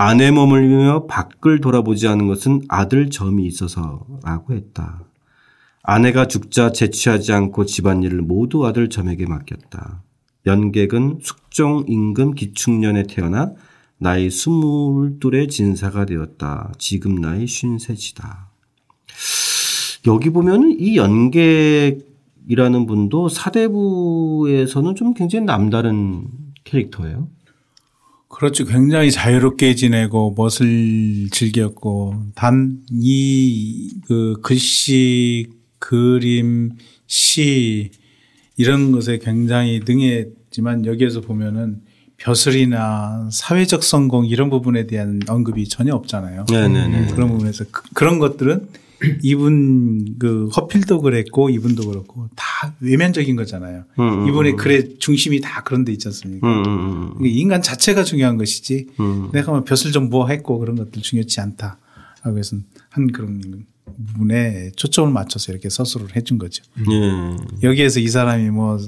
안에 머물며 밖을 돌아보지 않은 것은 아들 점이 있어서라고 했다. 아내가 죽자 재취하지 않고 집안일을 모두 아들 점에게 맡겼다. 연객은 숙종 임금 기축년에 태어나 나이 22의 진사가 되었다. 지금 나이 53이다. 여기 보면 이 연객이라는 분도 사대부에서는 좀 굉장히 남다른 캐릭터예요. 그렇죠. 굉장히 자유롭게 지내고 멋을 즐겼고, 단 이 그 글씨, 그림, 시 이런 것에 굉장히 능했지만, 여기에서 보면은 벼슬이나 사회적 성공 이런 부분에 대한 언급이 전혀 없잖아요. 네네네. 그런 부분에서 그런 것들은 이분 그 허필도 그랬고 이분도 그렇고 다 외면적인 거잖아요. 이분의 글의 중심이 다 그런 데 있지 않습니까? 인간 자체가 중요한 것이지 내가 뭐 벼슬 좀 뭐 했고 그런 것들 중요치 않다라고 해서 한 그런 부분에 초점을 맞춰서 이렇게 서술을 해준 거죠. 여기에서 이 사람이 뭐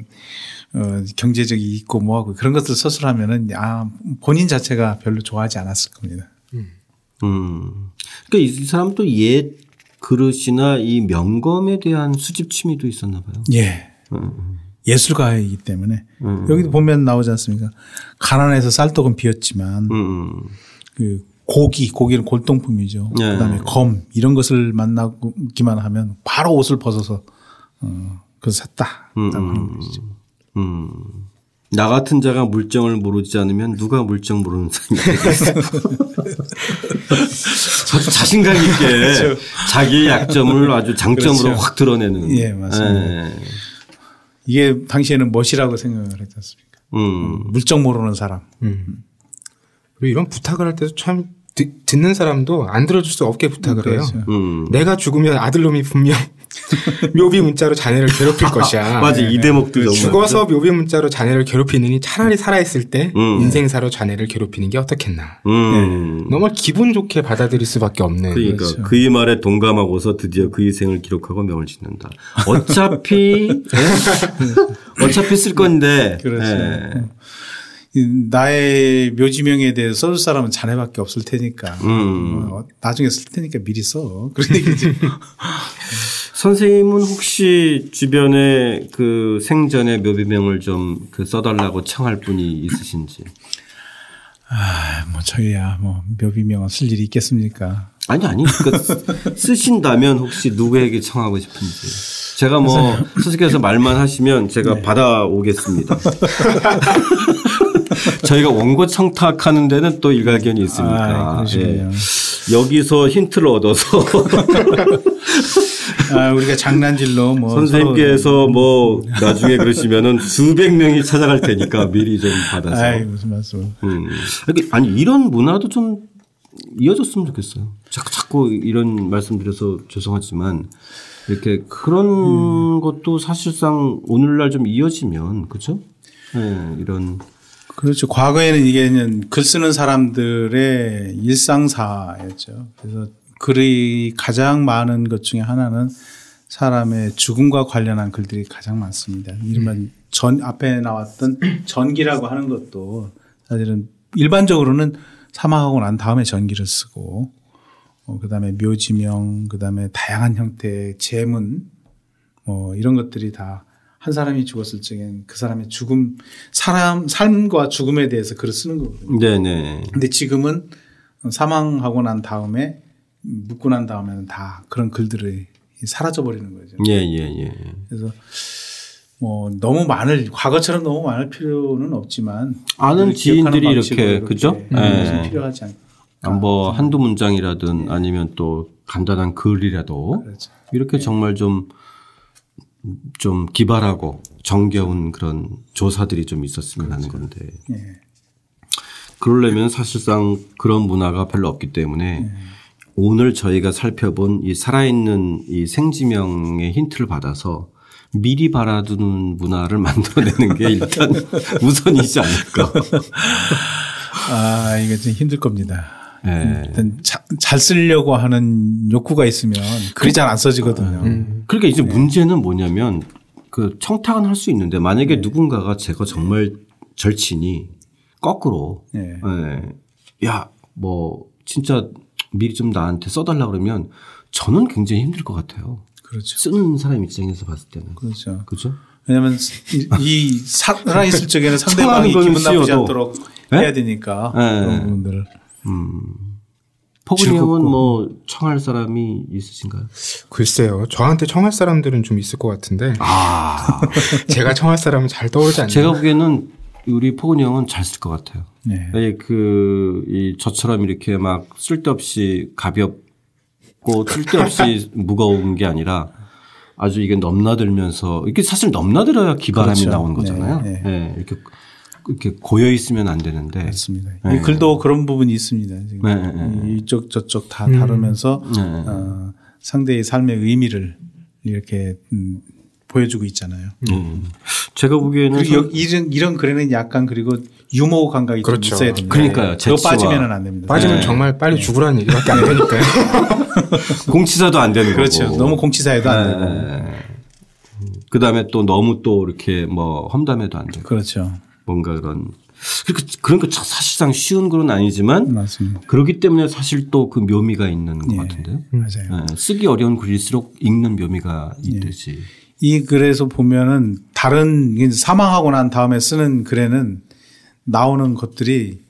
경제적이 있고 뭐하고 그런 것들 서술하면은 아, 본인 자체가 별로 좋아하지 않았을 겁니다. 그러니까 이 사람 또 옛 그릇이나 이 명검에 대한 수집 취미도 있었나 봐요. 예. 예술가이기 때문에. 여기도 보면 나오지 않습니까? 가난해서 쌀떡은 비었지만, 그 고기는 골동품이죠. 예. 그 다음에 검, 이런 것을 만나기만 하면 바로 옷을 벗어서, 그래서 샀다. 하는 것이죠. 나 같은 자가 물정을 모르지 않으면 누가 물정 모르는 사람이겠어요. 저도 자신감 있게 그렇죠. 자기의 약점을 아주 장점으로 그렇죠. 확 드러내는. 예, 맞습니다. 예. 이게 당시에는 멋이라고 생각을 했지 않습니까? 물정 모르는 사람. 그리고 이런 부탁을 할 때도 참 듣는 사람도 안 들어줄 수 없게 부탁을 그렇죠. 해요. 내가 죽으면 아들놈이 분명 묘비 문자로 자네를 괴롭힐 것이야. 맞아. 이 대목도 정말. 죽어서 묘비 문자로 자네를 괴롭히느니 차라리 살아있을 때 인생사로 자네를 괴롭히는 게 어떻겠나. 너무 기분 좋게 받아들일 수밖에 없는. 그러니까 그렇죠. 그의 말에 동감하고서 드디어 그의 생을 기록하고 명을 짓는다. 어차피 어차피 쓸 건데. 그렇죠. 네. 나의 묘지명에 대해서 써줄 사람은 자네밖에 없을 테니까 나중에 쓸 테니까 미리 써. 그런 얘기지. 선생님은 혹시 주변에 그 생전에 묘비명을 좀 그 써달라고 청할 분이 있으신지? 아, 뭐 저희야 뭐 묘비명은 쓸 일이 있겠습니까? 아니 그러니까 쓰신다면 혹시 누구에게 청하고 싶은지. 제가 뭐 선생님께서 말만 하시면 제가 네. 받아오겠습니다. 저희가 원고 청탁하는 데는 또 일가견이 있으니까. 아, 예. 여기서 힌트를 얻어서 아, 우리가 장난질로 뭐 선생님께서 뭐 나중에 그러시면은 수백 명이 찾아갈 테니까 미리 좀 받아서. 아이, 무슨 말씀. 아니 이런 문화도 좀 이어졌으면 좋겠어요. 자꾸 이런 말씀드려서 죄송하지만 이렇게 그런 것도 사실상 오늘날 좀 이어지면 그렇죠? 네, 이런. 그렇죠. 과거에는 이게 글 쓰는 사람들의 일상사였죠. 그래서 글이 가장 많은 것 중에 하나는 사람의 죽음과 관련한 글들이 가장 많습니다. 이른바 앞에 나왔던 전기라고 하는 것도 사실은 일반적으로는 사망하고 난 다음에 전기를 쓰고, 그다음에 묘지명, 그다음에 다양한 형태의 제문, 뭐 이런 것들이 다 한 사람이 죽었을 적엔 그 사람의 죽음, 사람 삶과 죽음에 대해서 글을 쓰는 거거든요. 네네. 근데 지금은 사망하고 난 다음에 묻고 난 다음에는 다 그런 글들이 사라져 버리는 거죠. 예예예. 그래서 뭐 너무 많을 과거처럼 너무 많을 필요는 없지만 아는 지인들이 이렇게 그죠? 네. 필요하지 않아. 뭐 한두 문장이라든 네. 아니면 또 간단한 글이라도 그렇죠. 이렇게 네. 정말 좀 기발하고 정겨운 그런 조사들이 좀 있었으면 그렇죠. 하는 건데 네. 그러려면 사실상 그런 문화가 별로 없기 때문에 네. 오늘 저희가 살펴본 이 살아있는 이 생지명의 힌트를 받아서 미리 바라두는 문화를 만들어내는 게 일단 우선이지 않을까. 아, 이게 좀 힘들 겁니다. 네. 일단 잘 쓰려고 하는 욕구가 있으면 글이 잘 안 써지거든요. 그러니까 이제 네. 문제는 뭐냐면 그 청탁은 할 수 있는데 만약에 네. 누군가가 제가 정말 절친이 거꾸로 네. 네. 야, 뭐 진짜 미리 좀 나한테 써달라 그러면 저는 굉장히 힘들 것 같아요. 그렇죠. 쓰는 사람 입장에서 봤을 때는. 그렇죠. 그렇죠. 왜냐하면 이 살아있을 적에는 상대방이 기분 나쁘지 않도록 네? 해야 되니까 네. 그런 부분들을. 포근이 형은 뭐 청할 사람이 있으신가요? 글쎄요. 저한테 청할 사람들은 좀 있을 것 같은데. 아. 제가 청할 사람은 잘 떠오르지 않나요? 제가 보기에는 우리 포근이 형은 잘 쓸 것 같아요. 네. 이 저처럼 이렇게 막 쓸데없이 가볍고 쓸데없이 무거운 게 아니라 아주 이게 넘나들면서 이게 사실 넘나들어야 기발함이 그렇죠. 나온 거잖아요. 네. 네. 이렇게 고여 있으면 안 되는데. 맞습니다. 네. 이 글도 그런 부분이 있습니다. 지금 네. 이쪽 저쪽 다 다루면서 상대의 삶의 의미를 이렇게 보여주고 있잖아요. 제가 보기에는 이런 글에는 약간 그리고 유머 감각이 그렇죠. 좀 있어야 됩니다. 그러니까요. 네. 빠지면 안 됩니다. 빠지면 네. 정말 빨리 네. 죽으라는 얘기밖에 안 되니까요. 공치사도 안 되는 그렇죠. 거고. 그렇죠. 너무 공치사에도 네. 안 되고. 그다음에 또 너무 또 이렇게 뭐 험담해도 안 되고. 그렇죠. 뭔가 그러니까 사실상 쉬운 글은 아니지만 맞습니다. 그렇기 때문에 사실 또 그 묘미가 있는 것 네. 같은데요. 맞아요. 네. 쓰기 어려운 글일수록 읽는 묘미가 있듯이. 네. 이 글에서 보면은 다른 사망하고 난 다음에 쓰는 글에는 나오는 것들이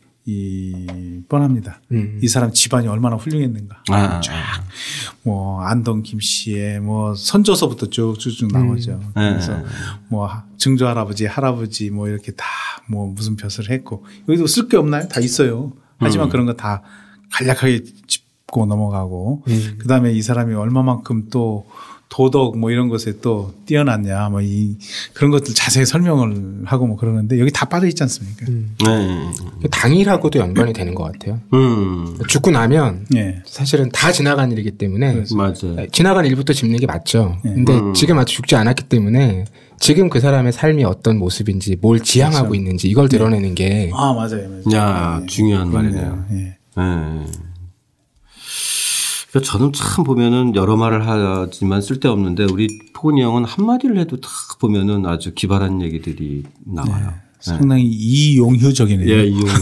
뻔합니다. 이 사람 집안이 얼마나 훌륭했는가. 쫙 뭐 안동 김씨의 뭐 선조서부터 쭉쭉 나오죠. 그래서 뭐 증조 할아버지, 할아버지 뭐 이렇게 다 뭐 무슨 벼슬을 했고 여기도 쓸 게 없나요? 다 있어요. 하지만 그런 거 다 간략하게 짚고 넘어가고 그 다음에 이 사람이 얼마만큼 또 도덕 뭐 이런 것에 또 뛰어났냐 뭐 그런 것들 자세히 설명을 하고 뭐 그러는데 여기 다 빠져 있지 않습니까? 당일하고도 연관이 되는 것 같아요. 죽고 나면 네. 사실은 다 지나간 일이기 때문에 맞아요. 지나간 일부터 짚는 게 맞죠. 그런데 네. 지금 아직 죽지 않았기 때문에 지금 그 사람의 삶이 어떤 모습인지 뭘 지향하고 그렇죠. 있는지 이걸 네. 드러내는 게 아 맞아요. 야 네. 중요한 말이네요. 네. 네. 저는 참 보면은 여러 말을 하지만 쓸데없는데 우리 포근이 형은 한마디를 해도 딱 보면은 아주 기발한 얘기들이 나와요. 네, 상당히 네. 이용휴적이네요. 예, 이용휴적.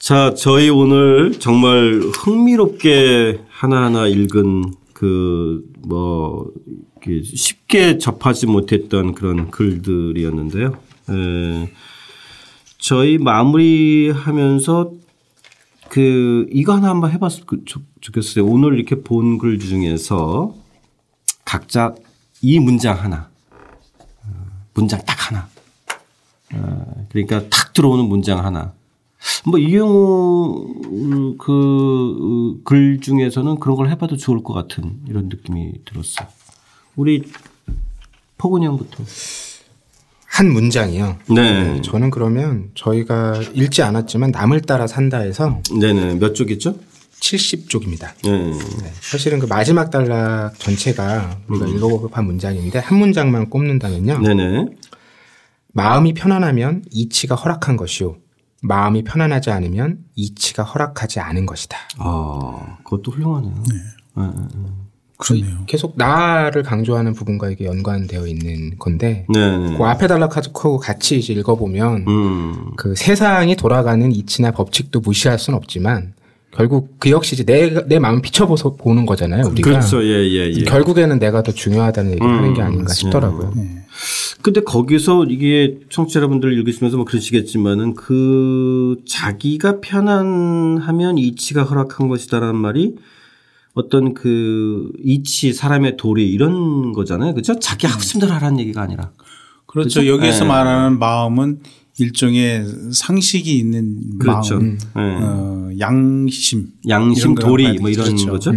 자, 저희 오늘 정말 흥미롭게 하나하나 읽은 쉽게 접하지 못했던 그런 글들이었는데요. 저희 마무리하면서 이거 하나 한번 해봤으면 좋겠어요. 오늘 이렇게 본 글 중에서 각자 이 문장 하나, 문장 딱 하나, 그러니까 탁 들어오는 문장 하나. 뭐 이용우 글 중에서는 그런 걸 해봐도 좋을 것 같은 이런 느낌이 들었어요. 우리 포근이 형부터. 한 문장이요. 네. 네. 저는 그러면 저희가 읽지 않았지만 남을 따라 산다에서 네네. 몇 쪽이죠? 70쪽입니다. 네. 사실은 그 마지막 단락 전체가 우리가 읽어보급한 문장인데 한 문장만 꼽는다면요. 네네. 마음이 편안하면 이치가 허락한 것이요. 마음이 편안하지 않으면 이치가 허락하지 않은 것이다. 아, 그것도 훌륭하네요. 네. 그러네요. 계속 나를 강조하는 부분과 이게 연관되어 있는 건데, 네네. 그 앞에 단락하고 같이 이제 읽어보면, 그 세상이 돌아가는 이치나 법칙도 무시할 순 없지만, 결국 그 역시 이제 내 마음 비춰보서 보는 거잖아요. 우리가. 그렇죠. 예. 결국에는 내가 더 중요하다는 얘기를 하는 게 아닌가 싶더라고요. 근데 거기서 이게 청취자 여러분들 읽으시면서 뭐 그러시겠지만은 그 자기가 편안하면 이치가 허락한 것이다라는 말이 어떤 그 이치, 사람의 도리 이런 거잖아요. 그렇죠? 자기 하고 싶은 대로 하라는 얘기가 아니라. 그렇죠. 그렇죠? 여기에서 말하는 마음은 일종의 상식이 있는 그렇죠. 마음, 양심, 도리 뭐 이런 그렇죠. 거죠.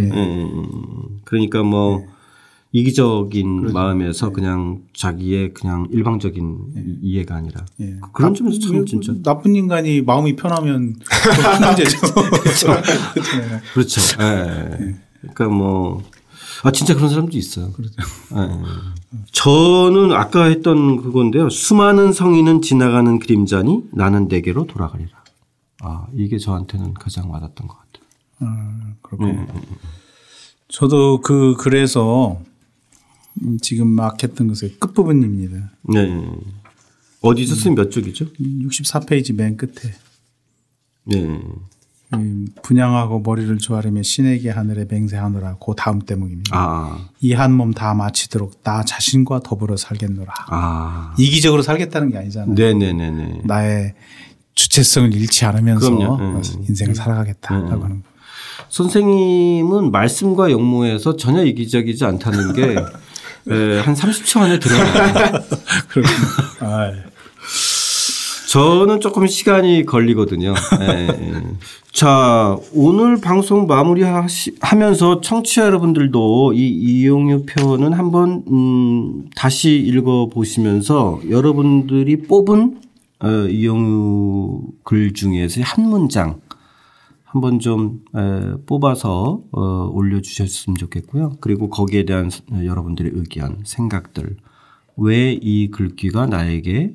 그러니까 뭐 이기적인 그렇죠. 마음에서 그냥 자기의 그냥 일방적인 이해가 아니라 그런 점에서 참 진짜 나쁜 인간이 마음이 편하면 문제죠. 그렇죠. 그러니까 뭐 아 진짜 그런 사람도 있어요. 그렇죠. 저는 아까 했던 그건데요. 수많은 성인은 지나가는 그림자니 나는 내게로 돌아가리라. 아 이게 저한테는 가장 와닿았던 것 같아요. 그렇군요. 저도 그래서 지금 막 했던 것의 끝부분입니다. 네. 어디서 쓴 몇 쪽이죠? 64페이지 맨 끝에. 네. 분양하고 머리를 조아리며 신에게 하늘에 맹세하노라. 그 다음 대목입니다. 이 한 몸 다 마치도록 나 자신과 더불어 살겠노라. 이기적으로 살겠다는 게 아니잖아요. 네네네네. 나의 주체성을 잃지 않으면서 인생을 살아가겠다라고 하는 거. 선생님은 말씀과 용모에서 전혀 이기적이지 않다는 게 한 30초 안에 드러나요. 저는 조금 시간이 걸리거든요. 자, 오늘 방송 마무리하면서 청취자 여러분들도 이 이용휴 표현은 한번 다시 읽어보시면서 여러분들이 뽑은 이용휴 글 중에서 한 문장 한번 좀 뽑아서 올려주셨으면 좋겠고요. 그리고 거기에 대한 여러분들의 의견, 생각들, 왜 이 글귀가 나에게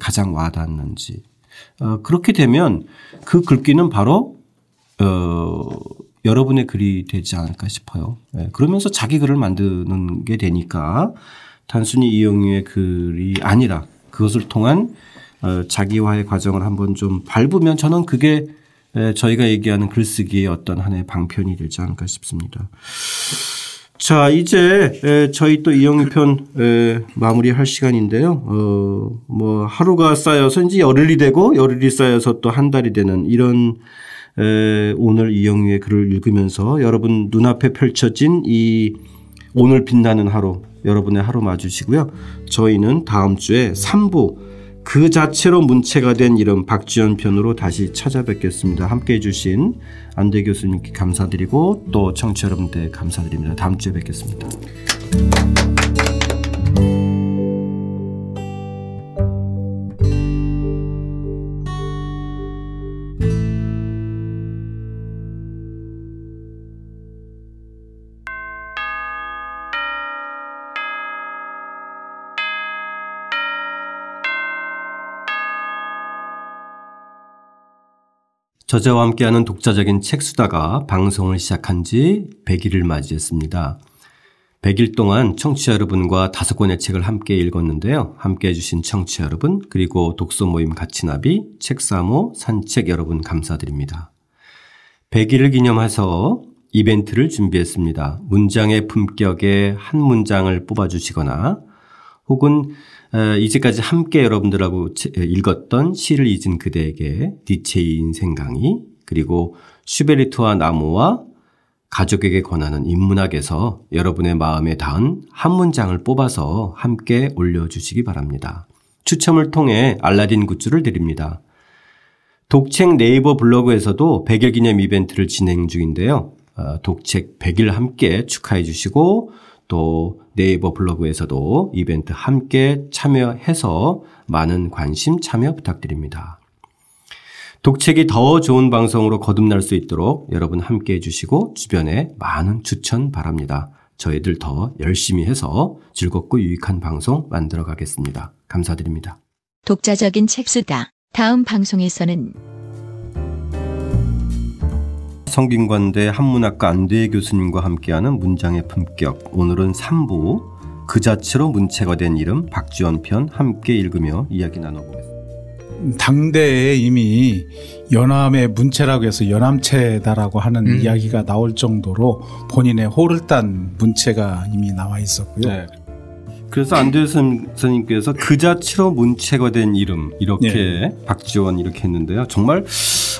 가장 와닿는지. 그렇게 되면 그 글귀는 바로 여러분의 글이 되지 않을까 싶어요. 그러면서 자기 글을 만드는 게 되니까 단순히 이용휴의 글이 아니라 그것을 통한 자기화의 과정을 한번 좀 밟으면 저는 그게 저희가 얘기하는 글쓰기의 어떤 하나의 방편이 되지 않을까 싶습니다. 자, 이제 저희 또 이용휴 편 마무리할 시간인데요. 뭐 하루가 쌓여서 이제 열흘이 되고 열흘이 쌓여서 또 한 달이 되는 이런 오늘 이용휴의 글을 읽으면서 여러분 눈앞에 펼쳐진 이 오늘 빛나는 하루 여러분의 하루 맞으시고요. 저희는 다음 주에 3부 그 자체로 문체가 된 이름 박지원 편으로 다시 찾아뵙겠습니다. 함께해 주신 안대 교수님께 감사드리고 또 청취자 여러분께 감사드립니다. 다음 주에 뵙겠습니다. 저자와 함께하는 독자적인 책수다가 방송을 시작한 지 100일을 맞이했습니다. 100일 동안 청취자 여러분과 5권의 책을 함께 읽었는데요. 함께해 주신 청취자 여러분 그리고 독서 모임 가치나비, 책사모, 산책 여러분 감사드립니다. 100일을 기념해서 이벤트를 준비했습니다. 문장의 품격에 한 문장을 뽑아주시거나 혹은 이제까지 함께 여러분들하고 읽었던 시를 잊은 그대에게 니체의 인생 강의 그리고 슈베르트와 나무와 가족에게 권하는 인문학에서 여러분의 마음에 닿은 한 문장을 뽑아서 함께 올려주시기 바랍니다. 추첨을 통해 알라딘 굿즈를 드립니다. 독책 네이버 블로그에서도 100일 기념 이벤트를 진행 중인데요. 독책 100일 함께 축하해 주시고 또 네이버 블로그에서도 이벤트 함께 참여해서 많은 관심 참여 부탁드립니다. 독책이 더 좋은 방송으로 거듭날 수 있도록 여러분 함께해 주시고 주변에 많은 추천 바랍니다. 저희들 더 열심히 해서 즐겁고 유익한 방송 만들어 가겠습니다. 감사드립니다. 독자적인 책쓰다. 다음 방송에서는 성균관대 한문학과 안대회 교수님과 함께하는 문장의 품격 오늘은 3부 그 자체로 문체가 된 이름 박지원 편 함께 읽으며 이야기 나눠보겠습니다. 당대에 이미 연암의 문체라고 해서 연암체다라고 하는 이야기가 나올 정도로 본인의 호를 딴 문체가 이미 나와 있었고요. 네. 그래서 안대회 선생님께서 그자치로 문체가 된 이름 이렇게 네. 박지원 이렇게 했는데요. 정말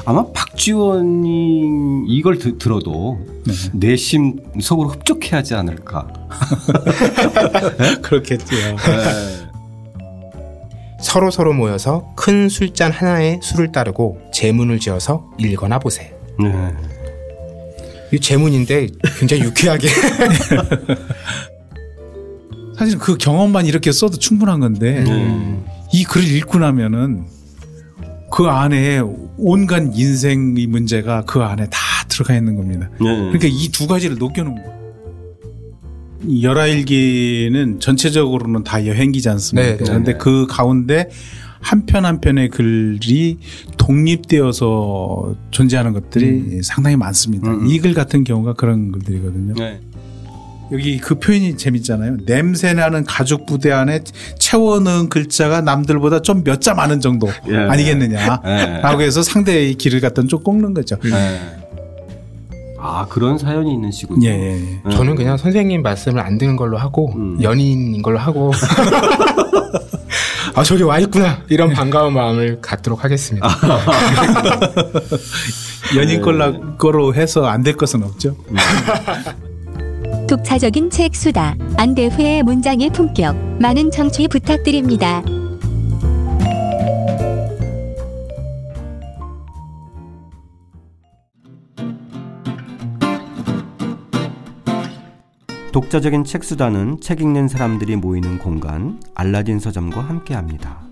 아마 박지원이 이걸 들어도 네. 내심 속으로 흡족해하지 않을까. 그렇겠죠. 네. 서로서로 모여서 큰 술잔 하나에 술을 따르고 제문을 지어서 읽거나 보세. 네. 이 제문인데 굉장히 유쾌하게. 사실 그 경험만 이렇게 써도 충분한 건데 이 글을 읽고 나면은 그 안에 온갖 인생의 문제가 그 안에 다 들어가 있는 겁니다. 그러니까 이 두 가지를 녹여놓은 거예요. 열하일기는 전체적으로는 다 여행기지 않습니까? 네네. 그런데 그 가운데 한 편 한 편의 글이 독립되어서 존재하는 것들이 상당히 많습니다. 이 글 같은 경우가 그런 글들이거든요. 네. 여기 그 표현이 재밌잖아요. 냄새나는 가죽 부대 안에 채워넣은 글자가 남들보다 좀 몇 자 많은 정도 예. 아니겠느냐라고 해서 상대의 길을 갖다 좀 꺾는 거죠. 예. 아, 그런 사연이 있는 식으로. 예, 예, 예. 저는 그냥 선생님 말씀을 안 듣는 걸로 하고 연인인 걸로 하고 아, 저기 와 있구나 이런 반가운 마음을 갖도록 하겠습니다. 연인 걸로 해서 안 될 것은 없죠. 독자적인 책 수다 안대회의 문장의 품격 많은 청취 부탁드립니다. 독자적인 책 수다는 책 읽는 사람들이 모이는 공간 알라딘 서점과 함께합니다.